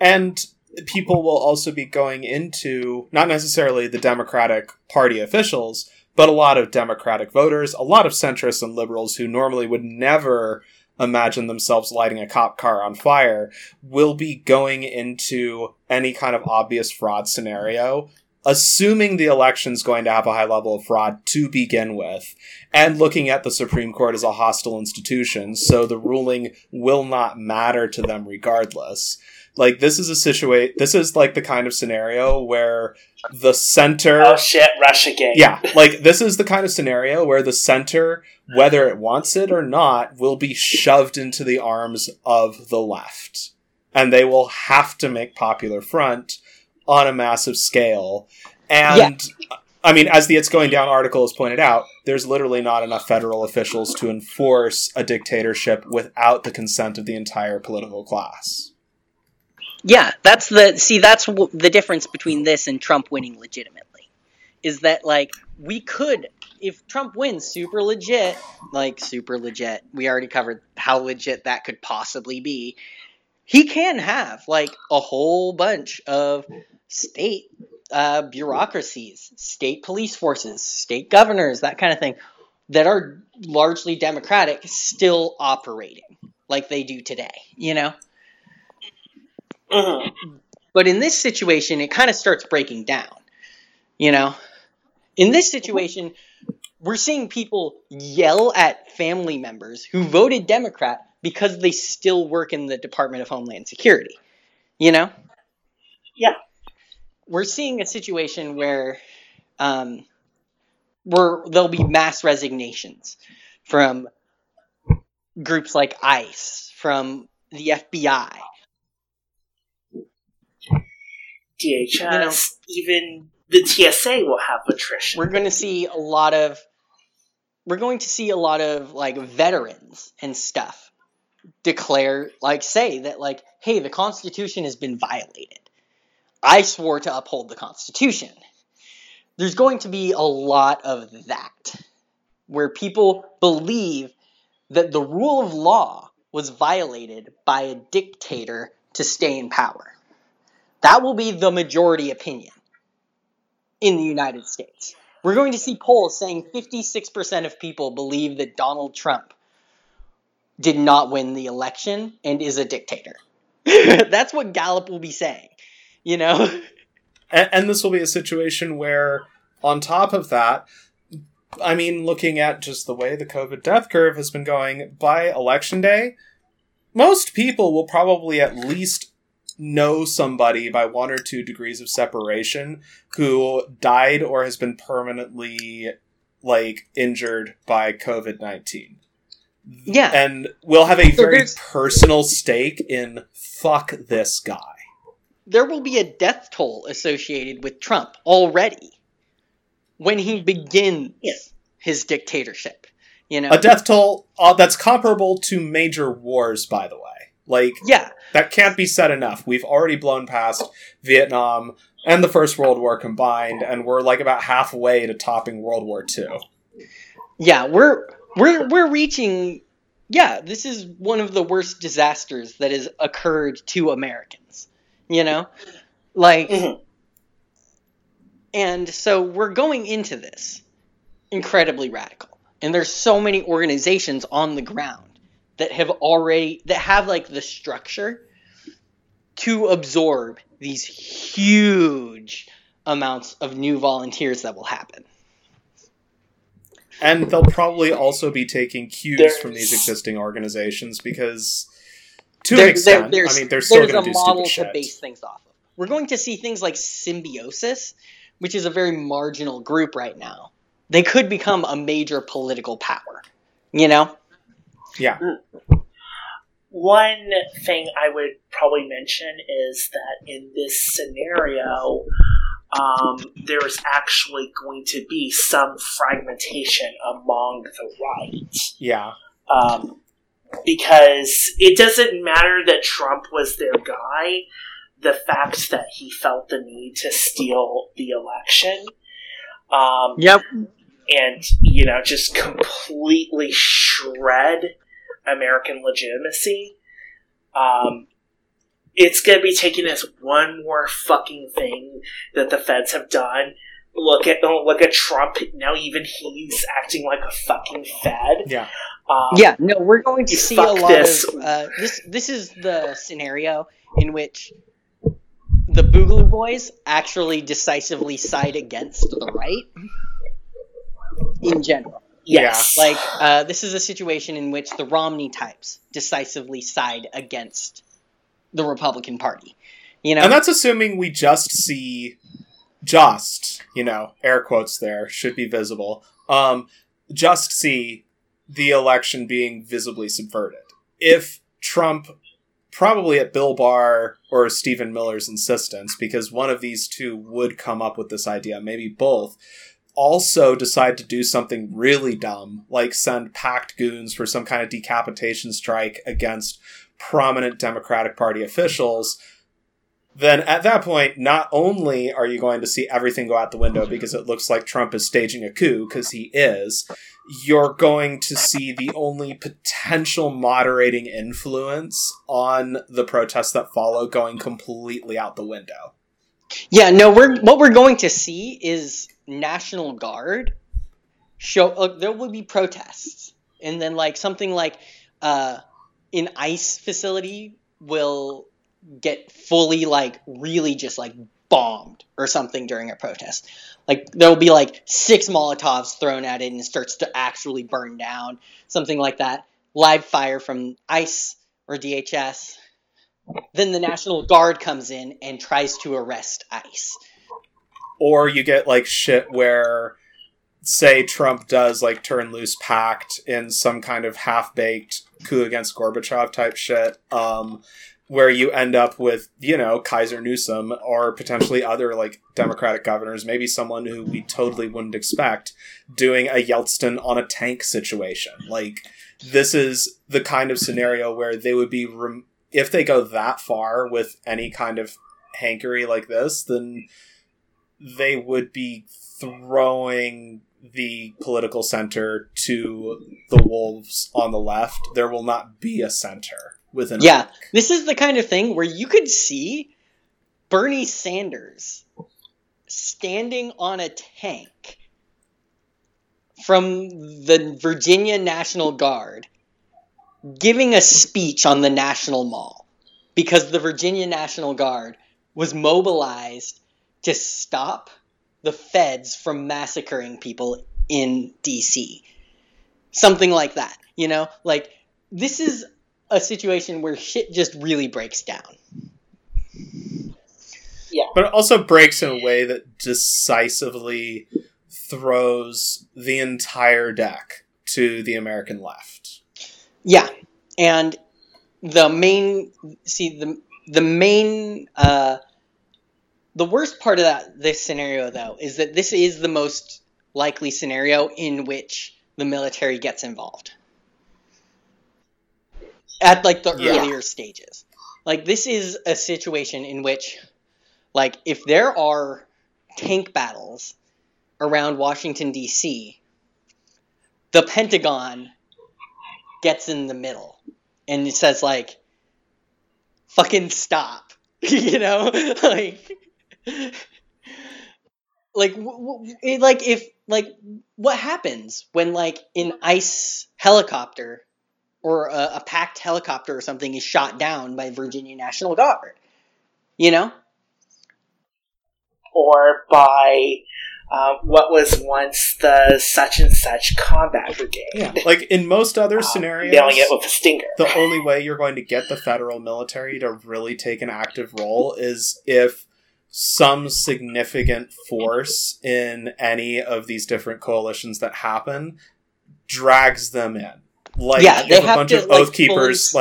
And people will also be going into, not necessarily the Democratic Party officials, but a lot of Democratic voters, a lot of centrists and liberals who normally would never imagine themselves lighting a cop car on fire, will be going into any kind of obvious fraud scenario, assuming the election's going to have a high level of fraud to begin with, and looking at the Supreme Court as a hostile institution, so the ruling will not matter to them regardless. Like, this is a this is like the kind of scenario where the center... Oh shit, Russiagate. Yeah, like, this is the kind of scenario where the center, whether it wants it or not, will be shoved into the arms of the left. And they will have to make popular front on a massive scale. And, yeah. I mean, as the It's Going Down article has pointed out, there's literally not enough federal officials to enforce a dictatorship without the consent of the entire political class. Yeah, that's the difference between this and Trump winning legitimately, is that, like, we could, if Trump wins super legit, we already covered how legit that could possibly be. He can have, like, a whole bunch of state bureaucracies, state police forces, state governors, that kind of thing, that are largely Democratic still operating like they do today, you know? But in this situation, it kind of starts breaking down, you know? In this situation, we're seeing people yell at family members who voted Democrat because they still work in the Department of Homeland Security, you know? Yeah. We're seeing a situation where there'll be mass resignations from groups like ICE, from the FBI, DHS, even the TSA will have attrition. We're going to see a lot of, like, veterans and stuff declare, like, say that, like, hey, the Constitution has been violated. I swore to uphold the Constitution. There's going to be a lot of that, where people believe that the rule of law was violated by a dictator to stay in power. That will be the majority opinion in the United States. We're going to see polls saying 56% of people believe that Donald Trump did not win the election and is a dictator. That's what Gallup will be saying, you know? And this will be a situation where, on top of that, I mean, looking at just the way the COVID death curve has been going, by election day, most people will probably at least know somebody by 1 or 2 degrees of separation who died or has been permanently, like, injured by COVID-19. Yeah. And we'll have a very personal stake in fuck this guy. There will be a death toll associated with Trump already when he begins his dictatorship. You know, a death toll that's comparable to major wars, by the way. Like, yeah. That can't be said enough. We've already blown past Vietnam and the First World War combined, and we're, like, about halfway to topping World War II. Yeah, we're reaching yeah, this is one of the worst disasters that has occurred to Americans, you know? Like, mm-hmm. And so we're going into this incredibly radical. And there's so many organizations on the ground that have already, that have like the structure to absorb these huge amounts of new volunteers that will happen. And they'll probably also be taking cues from these existing organizations because, to an extent, I mean, they're still going to do stupid shit. There's a model to base things off of. We're going to see things like Symbiosis, which is a very marginal group right now. They could become a major political power, you know? Yeah. One thing I would probably mention is that in this scenario, there is actually going to be some fragmentation among the right. Yeah. Because it doesn't matter that Trump was their guy. The fact that he felt the need to steal the election. Yep. And, you know, just completely shred American legitimacy. It's going to be taken as one more fucking thing that the feds have done. Look at Trump. Now even he's acting like a fucking fed. Yeah. Yeah, no, we're going to see a lot of... this is the scenario in which the Boogaloo Boys actually decisively side against the right in general. Yes. Like, this is a situation in which the Romney types decisively side against the Republican Party, you know, and that's assuming we just see, you know, air quotes there should be visible. Just see the election being visibly subverted. If Trump, probably at Bill Barr or Stephen Miller's insistence, because one of these two would come up with this idea, maybe both, also decide to do something really dumb, like send packed goons for some kind of decapitation strike against prominent Democratic Party officials, then at that point, not only are you going to see everything go out the window because it looks like Trump is staging a coup, because he is, you're going to see the only potential moderating influence on the protests that follow going completely out the window. Yeah, no, what we're going to see is National Guard show. There will be protests, and then like something like an ICE facility will get fully, like, really just, like, bombed or something during a protest. Like, there will be, like, 6 Molotovs thrown at it and it starts to actually burn down, something like that. Live fire from ICE or DHS. Then the National Guard comes in and tries to arrest ICE. Or you get, like, shit where... say Trump does, like, turn loose pact in some kind of half-baked coup against Gorbachev type shit, where you end up with, you know, Kaiser Newsom or potentially other, like, Democratic governors, maybe someone who we totally wouldn't expect, doing a Yeltsin on a tank situation. Like, this is the kind of scenario where they would be, if they go that far with any kind of hankery like this, then they would be throwing the political center to the wolves on the left. There will not be a center within. Yeah, this is the kind of thing where you could see Bernie Sanders standing on a tank from the Virginia National Guard, giving a speech on the National Mall because the Virginia National Guard was mobilized to stop the feds from massacring people in DC. Something like that, you know? Like, this is a situation where shit just really breaks down. Yeah. But it also breaks in a way that decisively throws the entire deck to the American left. Yeah. And the worst part of this scenario, though, is that this is the most likely scenario in which the military gets involved. At, like, the earlier stages. Like, this is a situation in which, like, if there are tank battles around Washington, D.C., the Pentagon gets in the middle and it says, like, fucking stop, you know? What happens when, like, an ICE helicopter or a packed helicopter or something is shot down by Virginia National Guard, you know? Or by what was once the such and such combat brigade. Yeah. Like in most other scenarios, nailing it with a stinger. The only way you're going to get the federal military to really take an active role is if some significant force in any of these different coalitions that happen drags them in. Like if a bunch of Oath Keepers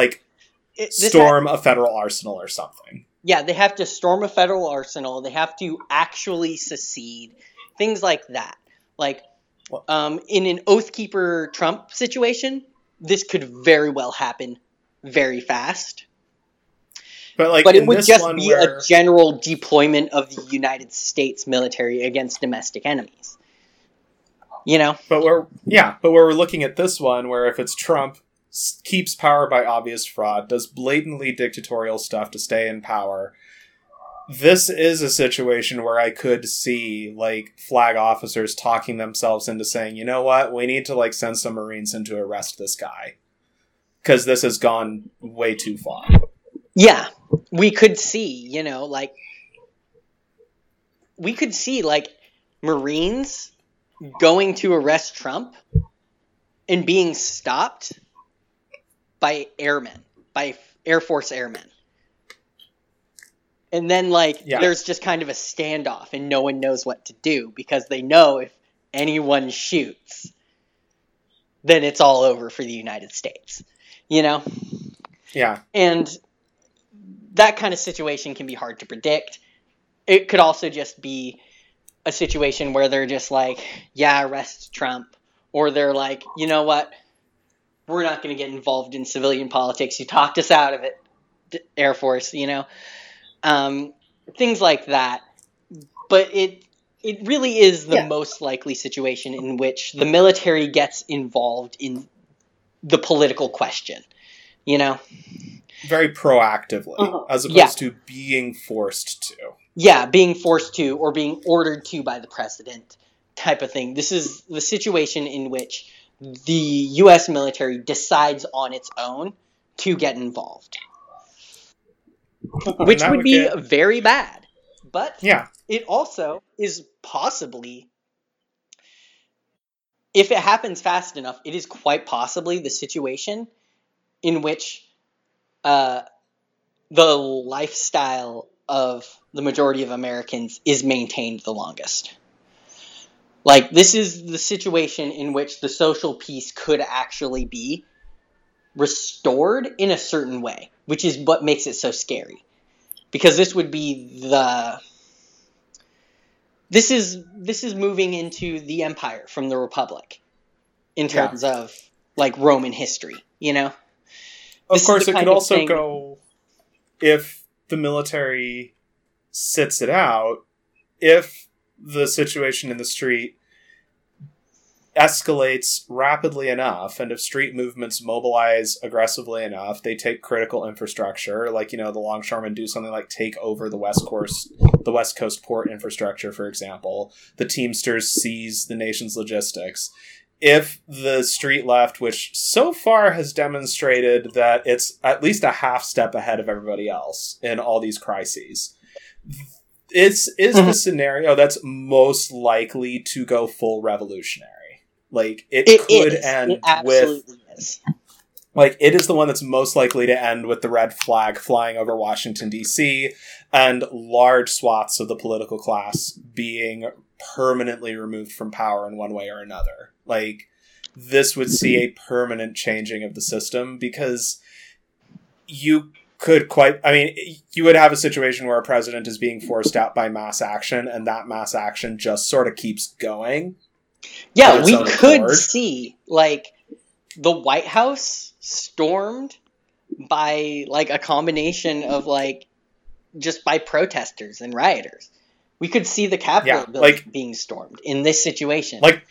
storm a federal arsenal or something. Yeah, they have to storm a federal arsenal. They have to actually secede. Things like that. Like, in an Oath Keeper Trump situation, this could very well happen very fast. But it would just be a general deployment of the United States military against domestic enemies. You know? But where we're looking at this one, where if it's Trump... keeps power by obvious fraud, does blatantly dictatorial stuff to stay in power. This is a situation where I could see, like, flag officers talking themselves into saying, you know what, we need to, like, send some Marines in to arrest this guy. Because this has gone way too far. Yeah, we could see, you know, like... we could see, like, Marines going to arrest Trump and being stopped... by airmen, by Air Force airmen. And then, like, there's just kind of a standoff and no one knows what to do because they know if anyone shoots, then it's all over for the United States, you know? Yeah. And that kind of situation can be hard to predict. It could also just be a situation where they're just like, yeah, arrest Trump. Or they're like, you know what? We're not going to get involved in civilian politics. You talked us out of it, Air Force, you know, things like that. But it really is the most likely situation in which the military gets involved in the political question, you know. Very proactively, as opposed to being forced to. Yeah, being forced to or being ordered to by the president type of thing. This is the situation in which... the U.S. military decides on its own to get involved, which would be very bad. But it also is possibly, if it happens fast enough, it is quite possibly the situation in which the lifestyle of the majority of Americans is maintained the longest. Like, this is the situation in which the social peace could actually be restored in a certain way, which is what makes it so scary. Because this would be the... This is moving into the empire from the Republic in terms of, like, Roman history, you know? Of course, it could also go, if the military sits it out, if... the situation in the street escalates rapidly enough, and if street movements mobilize aggressively enough, they take critical infrastructure, like, you know, the longshoremen do something like take over the West Coast port infrastructure, for example. The Teamsters seize the nation's logistics. If the street left, which so far has demonstrated that it's at least a half step ahead of everybody else in all these crises... It's the scenario that's most likely to go full revolutionary. Like, it could end with... it absolutely is. Like, it is the one that's most likely to end with the red flag flying over Washington, D.C., and large swaths of the political class being permanently removed from power in one way or another. Like, this would see a permanent changing of the system, because you... you would have a situation where a president is being forced out by mass action, and that mass action just sort of keeps going. Yeah, we could see, like, the White House stormed by, like, a combination of, like, just by protesters and rioters. We could see the Capitol building being stormed in this situation. Like,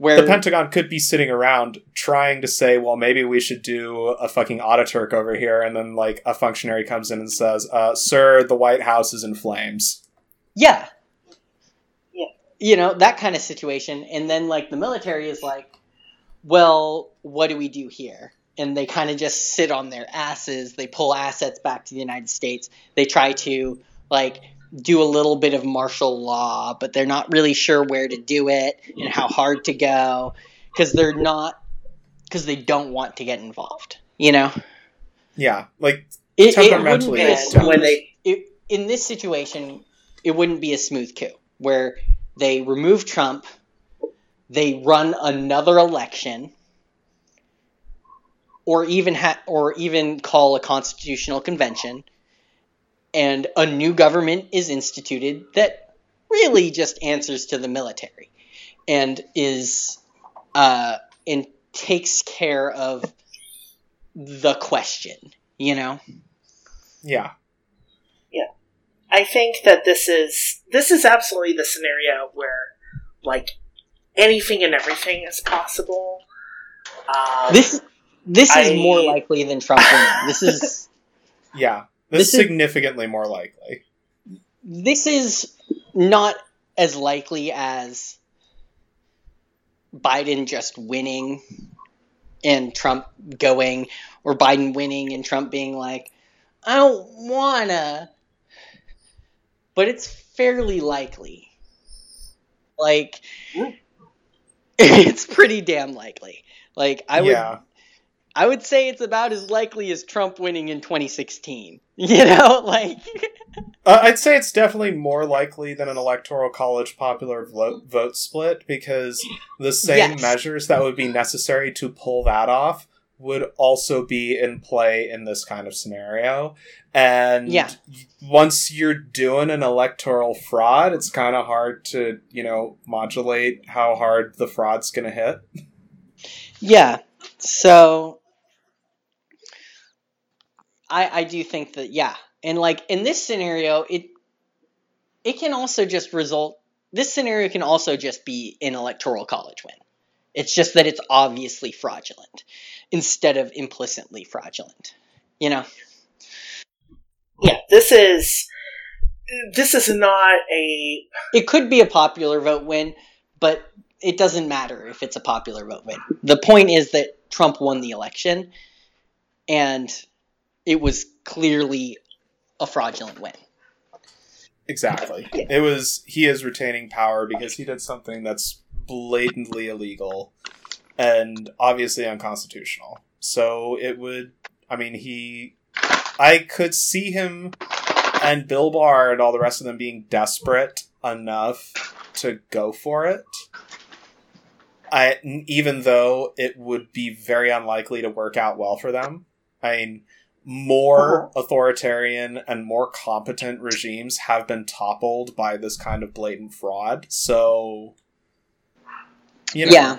where the Pentagon could be sitting around trying to say, well, maybe we should do a fucking Ataturk over here. And then like a functionary comes in and says, sir, the White House is in flames. Yeah. Yeah. You know, that kind of situation. And then like the military is like, well, what do we do here? And they kind of just sit on their asses. They pull assets back to the United States. They try to like do a little bit of martial law, but they're not really sure where to do it and how hard to go because they don't want to get involved, you know? Yeah. Like temperamentally. In this situation, it wouldn't be a smooth coup where they remove Trump, they run another election, or even call a constitutional convention, and a new government is instituted that really just answers to the military and is and takes care of the question, you know? Yeah. Yeah. I think that this is absolutely the scenario where, like, anything and everything is possible. This is more likely than Trump winning. This is... Yeah. This is significantly more likely. This is not as likely as Biden just winning and Trump going, or Biden winning and Trump being like, I don't wanna. But it's fairly likely. Like, it's pretty damn likely. Like, I would say it's about as likely as Trump winning in 2016. You know, like... I'd say it's definitely more likely than an electoral college popular vote split, because the same measures that would be necessary to pull that off would also be in play in this kind of scenario. And once you're doing an electoral fraud, it's kind of hard to, you know, modulate how hard the fraud's going to hit. Yeah. So... I do think that, yeah. And like in this scenario, it can also just result. This scenario can also just be an electoral college win. It's just that it's obviously fraudulent instead of implicitly fraudulent, you know? Yeah, this is not a... It could be a popular vote win, but it doesn't matter if it's a popular vote win. The point is that Trump won the election, and... it was clearly a fraudulent win. Exactly. Yeah. It was, he is retaining power because he did something that's blatantly illegal and obviously unconstitutional. So it would, I mean, I could see him and Bill Barr and all the rest of them being desperate enough to go for it. Even though it would be very unlikely to work out well for them. I mean, more authoritarian and more competent regimes have been toppled by this kind of blatant fraud. So, you know. Yeah.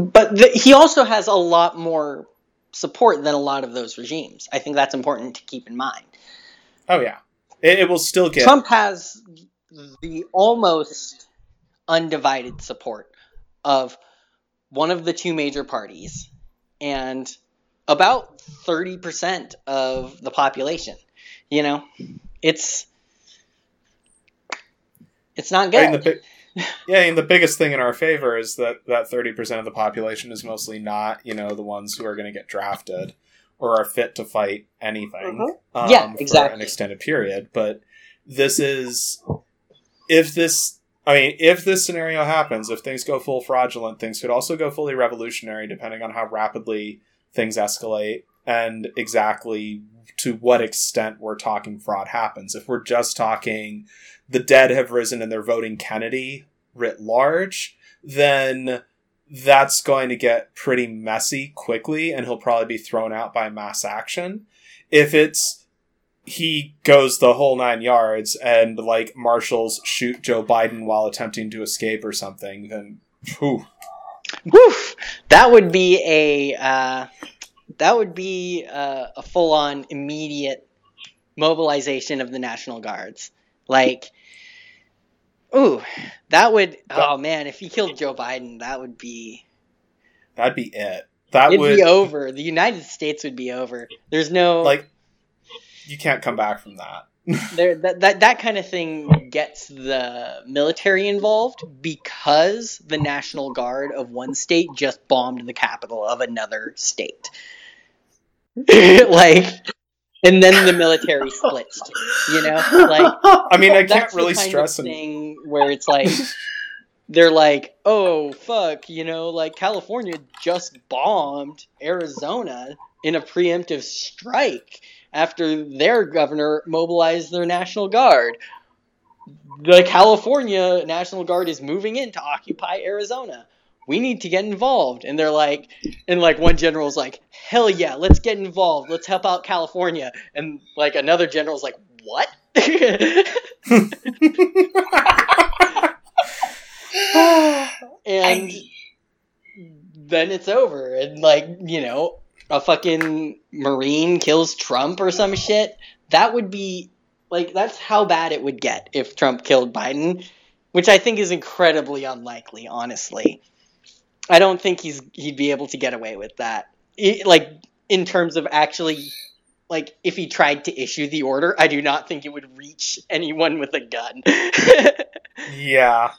But he also has a lot more support than a lot of those regimes. I think that's important to keep in mind. Oh, yeah. It will still get... Trump has the almost undivided support of one of the two major parties and... about 30% of the population, you know, it's not good. I mean, and the biggest thing in our favor is that 30% of the population is mostly not, you know, the ones who are going to get drafted or are fit to fight anything for an extended period. But if this scenario happens, if things go full fraudulent, things could also go fully revolutionary, depending on how rapidly things escalate and exactly to what extent we're talking fraud happens. If we're just talking the dead have risen and they're voting Kennedy writ large, then that's going to get pretty messy quickly and he'll probably be thrown out by mass action. If it's he goes the whole 9 yards and like marshals shoot Joe Biden while attempting to escape or something, then whew. Woof! That would be a full-on immediate mobilization of the National Guards. Like, Ooh, that would. Oh man, if he killed Joe Biden, that would be. That'd be it. It'd be over. The United States would be over. There's no You can't come back from that. That kind of thing gets the military involved because the National Guard of one state just bombed the capital of another state. And then the military splits too, you know? I mean, I can't really stress the thing where it's like they're like, oh fuck, you know, like California just bombed Arizona in a preemptive strike after their governor mobilized their National Guard. The California National Guard is moving in to occupy Arizona. We need to get involved. And they're like, one general's like, hell yeah, let's get involved. Let's help out California. And like another general's like, what? And then it's over. And like, you know, a fucking Marine kills Trump or some shit. That would be like, that's how bad it would get if Trump killed Biden, which I think is incredibly unlikely, honestly. I don't think he'd be able to get away with that. In terms of actually, if he tried to issue the order, I do not think it would reach anyone with a gun. Yeah.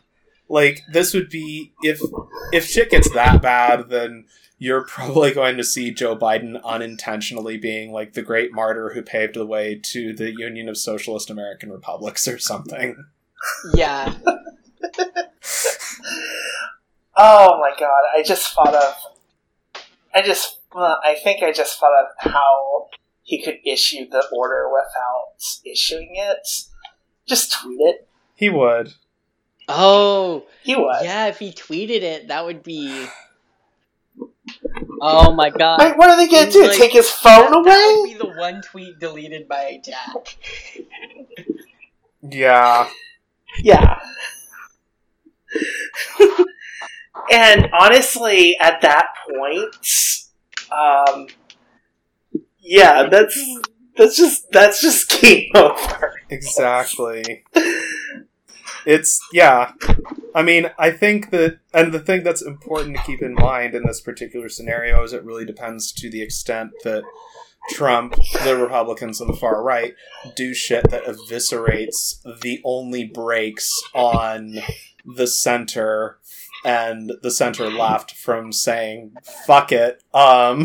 This would be, if shit gets that bad, then you're probably going to see Joe Biden unintentionally being, the great martyr who paved the way to the Union of Socialist American Republics or something. Yeah. Oh my god, I just thought of how he could issue the order without issuing it. Just tweet it. He would. Oh. He would. Yeah, if he tweeted it, that would be... Oh my god. Wait, what are they going to do? Take his phone away? That would be the one tweet deleted by Jack. Yeah. Yeah. And honestly, at that point, yeah, that's just game over. Exactly. I mean, I think that, and the thing that's important to keep in mind in this particular scenario is it really depends to the extent that Trump, the Republicans, and the far right do shit that eviscerates the only brakes on the center and the center left from saying fuck it. We're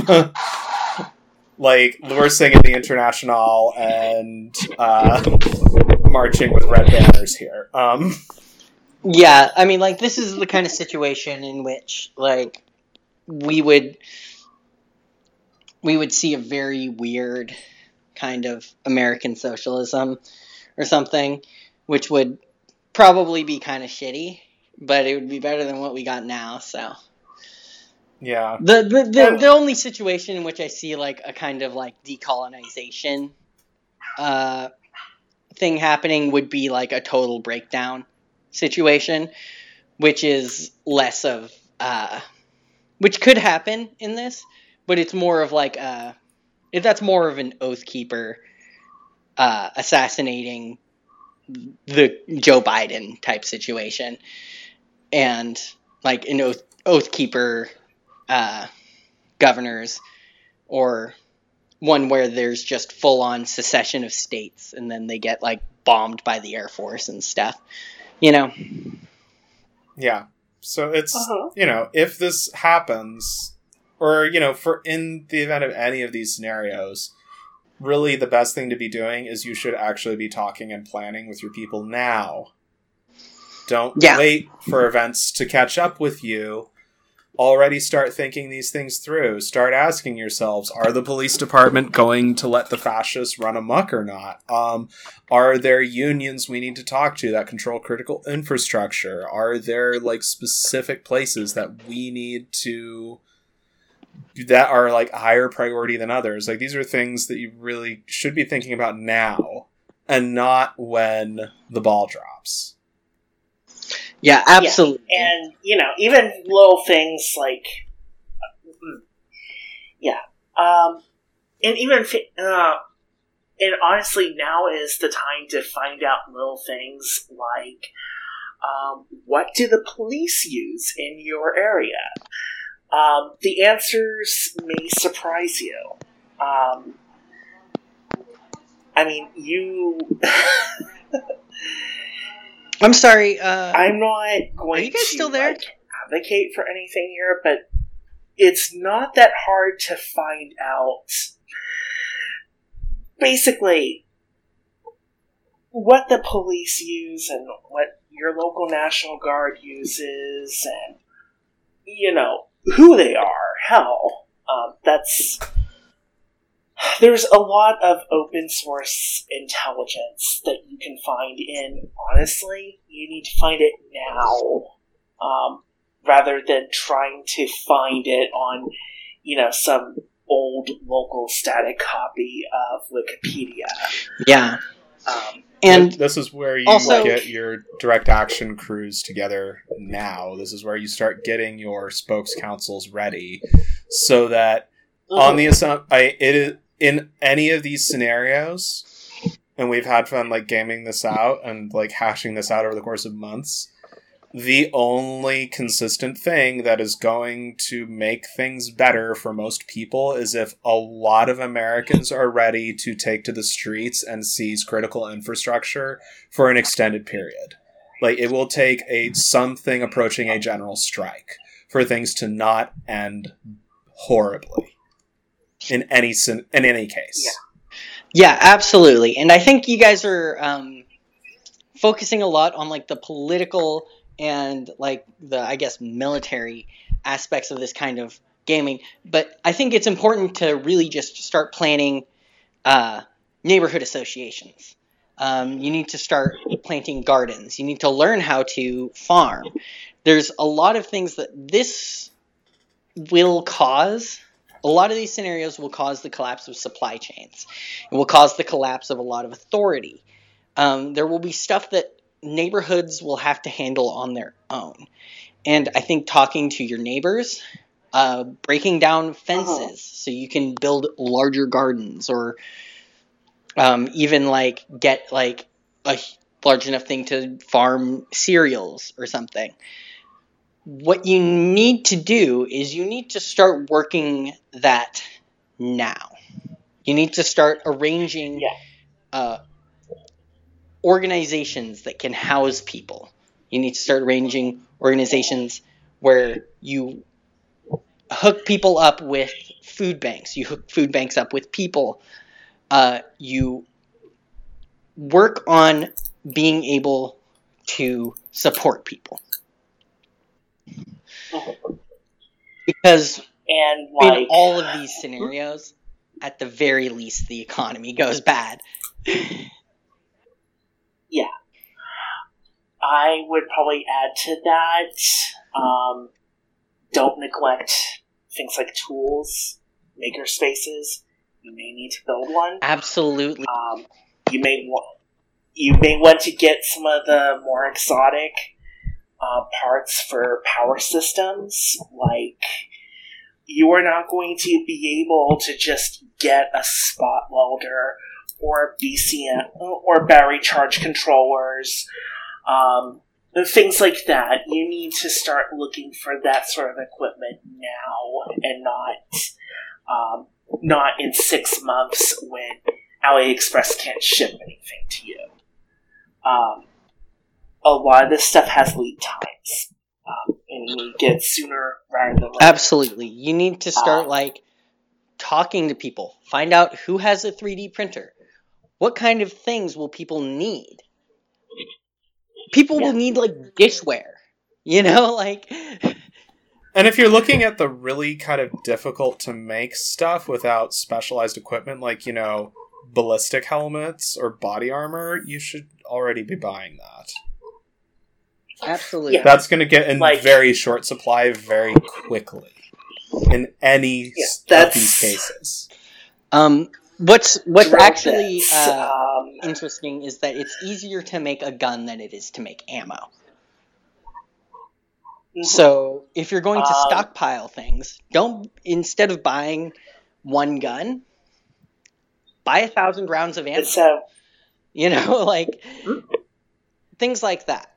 singing the International and marching with red banners here. Yeah, I mean, this is the kind of situation in which we would see a very weird kind of American socialism or something, which would probably be kind of shitty, but it would be better than what we got now, so. Yeah. The only situation in which I see, a kind of, decolonization thing happening would be, a total breakdown situation, which is less of, which could happen in this, but it's more of, that's more of an Oath Keeper assassinating the Joe Biden type situation. And an oath keeper governors, or one where there's just full on secession of states, and then they get bombed by the Air Force and stuff, you know? Yeah. So it's you know, if this happens, or for in the event of any of these scenarios, really the best thing to be doing is you should actually be talking and planning with your people now. Don't wait for events to catch up with you. Already start thinking these things through. Start asking yourselves, are the police department going to let the fascists run amok or not? Are there unions we need to talk to that control critical infrastructure? Are there specific places that we need to... that are higher priority than others? These are things that you really should be thinking about now and not when the ball drops. Yeah, absolutely. Yeah. And even little things and even and honestly, now is the time to find out little things What do the police use in your area? The answers may surprise you. I'm sorry. I'm not going. Are you guys to still there? Advocate for anything here, but it's not that hard to find out. Basically, what the police use and what your local National Guard uses, and who they are. Hell, there's a lot of open source intelligence that you can find in. Honestly, you need to find it now, rather than trying to find it on, some old local static copy of Wikipedia. Yeah. And this is where you also get your direct action crews together now. This is where you start getting your spokes councils ready so that on the assumption, it is in any of these scenarios, and we've had fun gaming this out and hashing this out over the course of months. The only consistent thing that is going to make things better for most people is if a lot of Americans are ready to take to the streets and seize critical infrastructure for an extended period. It will take something approaching a general strike for things to not end horribly in any case. Yeah, absolutely. And I think you guys are focusing a lot on the political and the, I guess, military aspects of this kind of gaming. But I think it's important to really just start planning neighborhood associations. You need to start planting gardens. You need to learn how to farm. There's a lot of things that this will cause. A lot of these scenarios will cause the collapse of supply chains. It will cause the collapse of a lot of authority. There will be stuff that neighborhoods will have to handle on their own. And I think talking to your neighbors, breaking down fences so you can build larger gardens, or even get a large enough thing to farm cereals or something. What you need to do is you need to start working that now. You need to start arranging organizations that can house people. You need to start arranging organizations where you hook people up with food banks. You hook food banks up with people. You work on being able to support people. Because in all of these scenarios, at the very least, the economy goes bad. Yeah. I would probably add to that, don't neglect things like tools, maker spaces. You may need to build one. Absolutely. You may want to get some of the more exotic parts for power systems. You are not going to be able to just get a spot welder or BCM or battery charge controllers, things like that. You need to start looking for that sort of equipment now, and not in 6 months when AliExpress can't ship anything to you. A lot of this stuff has lead times, and you need to get sooner rather than later. Absolutely. You need to start talking to people. Find out who has a 3D printer. What kind of things will people need? People will need, dishware. And if you're looking at the really kind of difficult to make stuff without specialized equipment, ballistic helmets or body armor, you should already be buying that. Absolutely. Yeah. That's going to get in very short supply very quickly in any of these cases. What's actually interesting is that it's easier to make a gun than it is to make ammo. So if you're going to stockpile things, instead of buying one gun, buy 1,000 rounds of ammo. Things like that.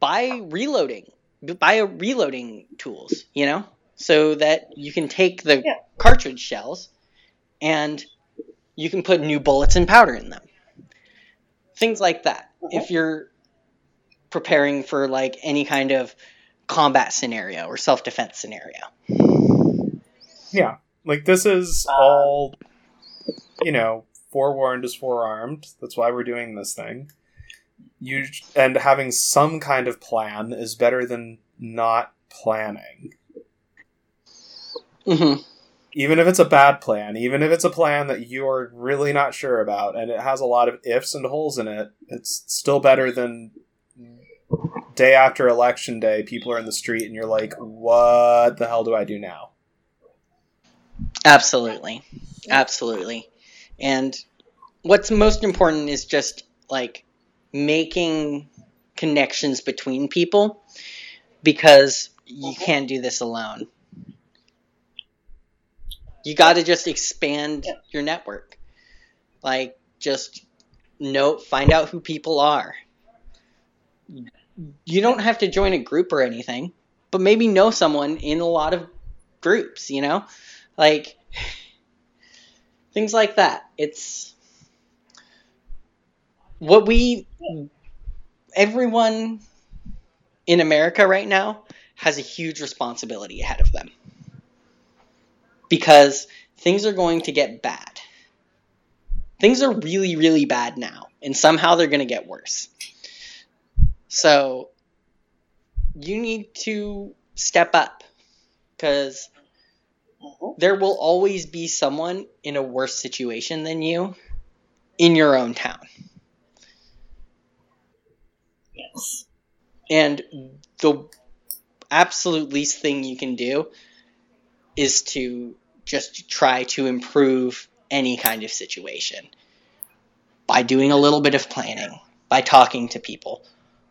buy reloading. Buy reloading tools, you know, so that you can take the cartridge shells and you can put new bullets and powder in them. Things like that. Okay. If you're preparing for like any kind of combat scenario or self-defense scenario. Yeah. Like this is all, you know, forewarned is forearmed. That's why we're doing this thing. And having some kind of plan is better than not planning. Mm-hmm. Even if it's a bad plan, even if it's a plan that you're really not sure about and it has a lot of ifs and holes in it, it's still better than day after election day, people are in the street and you're like, what the hell do I do now? Absolutely. Absolutely. And what's most important is just like making connections between people, because you can't do this alone. You got to just expand your network. Like, just find out who people are. You don't have to join a group or anything, but maybe know someone in a lot of groups, you know? Like, things like that. It's what everyone in America right now has a huge responsibility ahead of them, because things are going to get bad. Things are really, really bad now, and somehow they're going to get worse. So you need to step up, because there will always be someone in a worse situation than you in your own town. Yes. And the absolute least thing you can do is to just try to improve any kind of situation by doing a little bit of planning, by talking to people,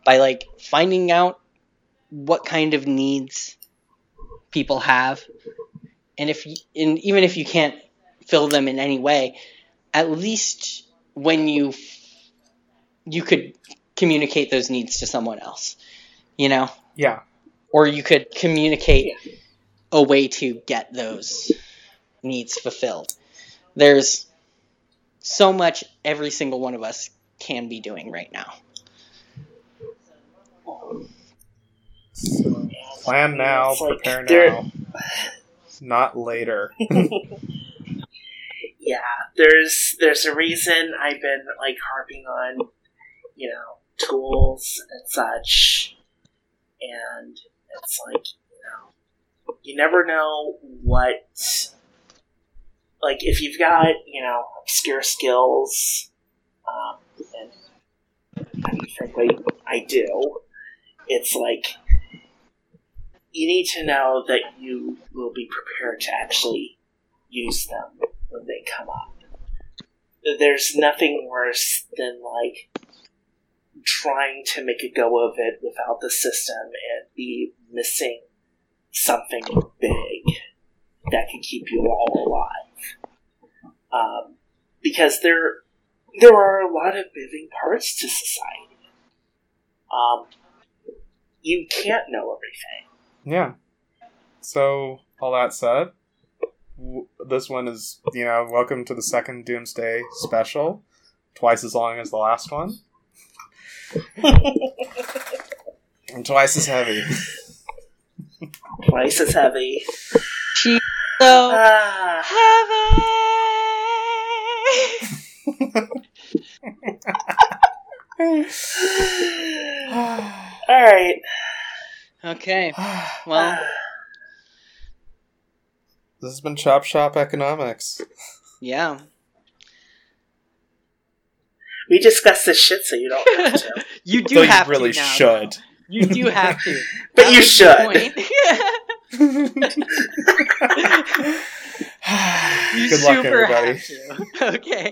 by like finding out what kind of needs people have. And even if you can't fill them in any way, at least when you could communicate those needs to someone else, you know? Yeah. Or you could communicate a way to get those needs fulfilled. There's so much every single one of us can be doing right now. So, plan now, prepare now, not later. Yeah, there's a reason I've been like harping on, you know, tools and such, and it's like, you know, you never know what, like, if you've got, you know, obscure skills, and I mean, frankly, I do. It's like, you need to know that you will be prepared to actually use them when they come up. There's nothing worse than, like, trying to make a go of it without the system and be missing something big that can keep you all alive. Because there are a lot of moving parts to society. You can't know everything. Yeah. So, all that said, this one is, you know, welcome to the second Doomsday special. Twice as long as the last one. And twice as heavy. Twice as heavy. She's so heavy. All right. Okay. Well, this has been Chop Shop Economics. Yeah. We discussed this shit, so you don't have to. You do have to. You really should. You do have to. But you should. You super have to. Okay.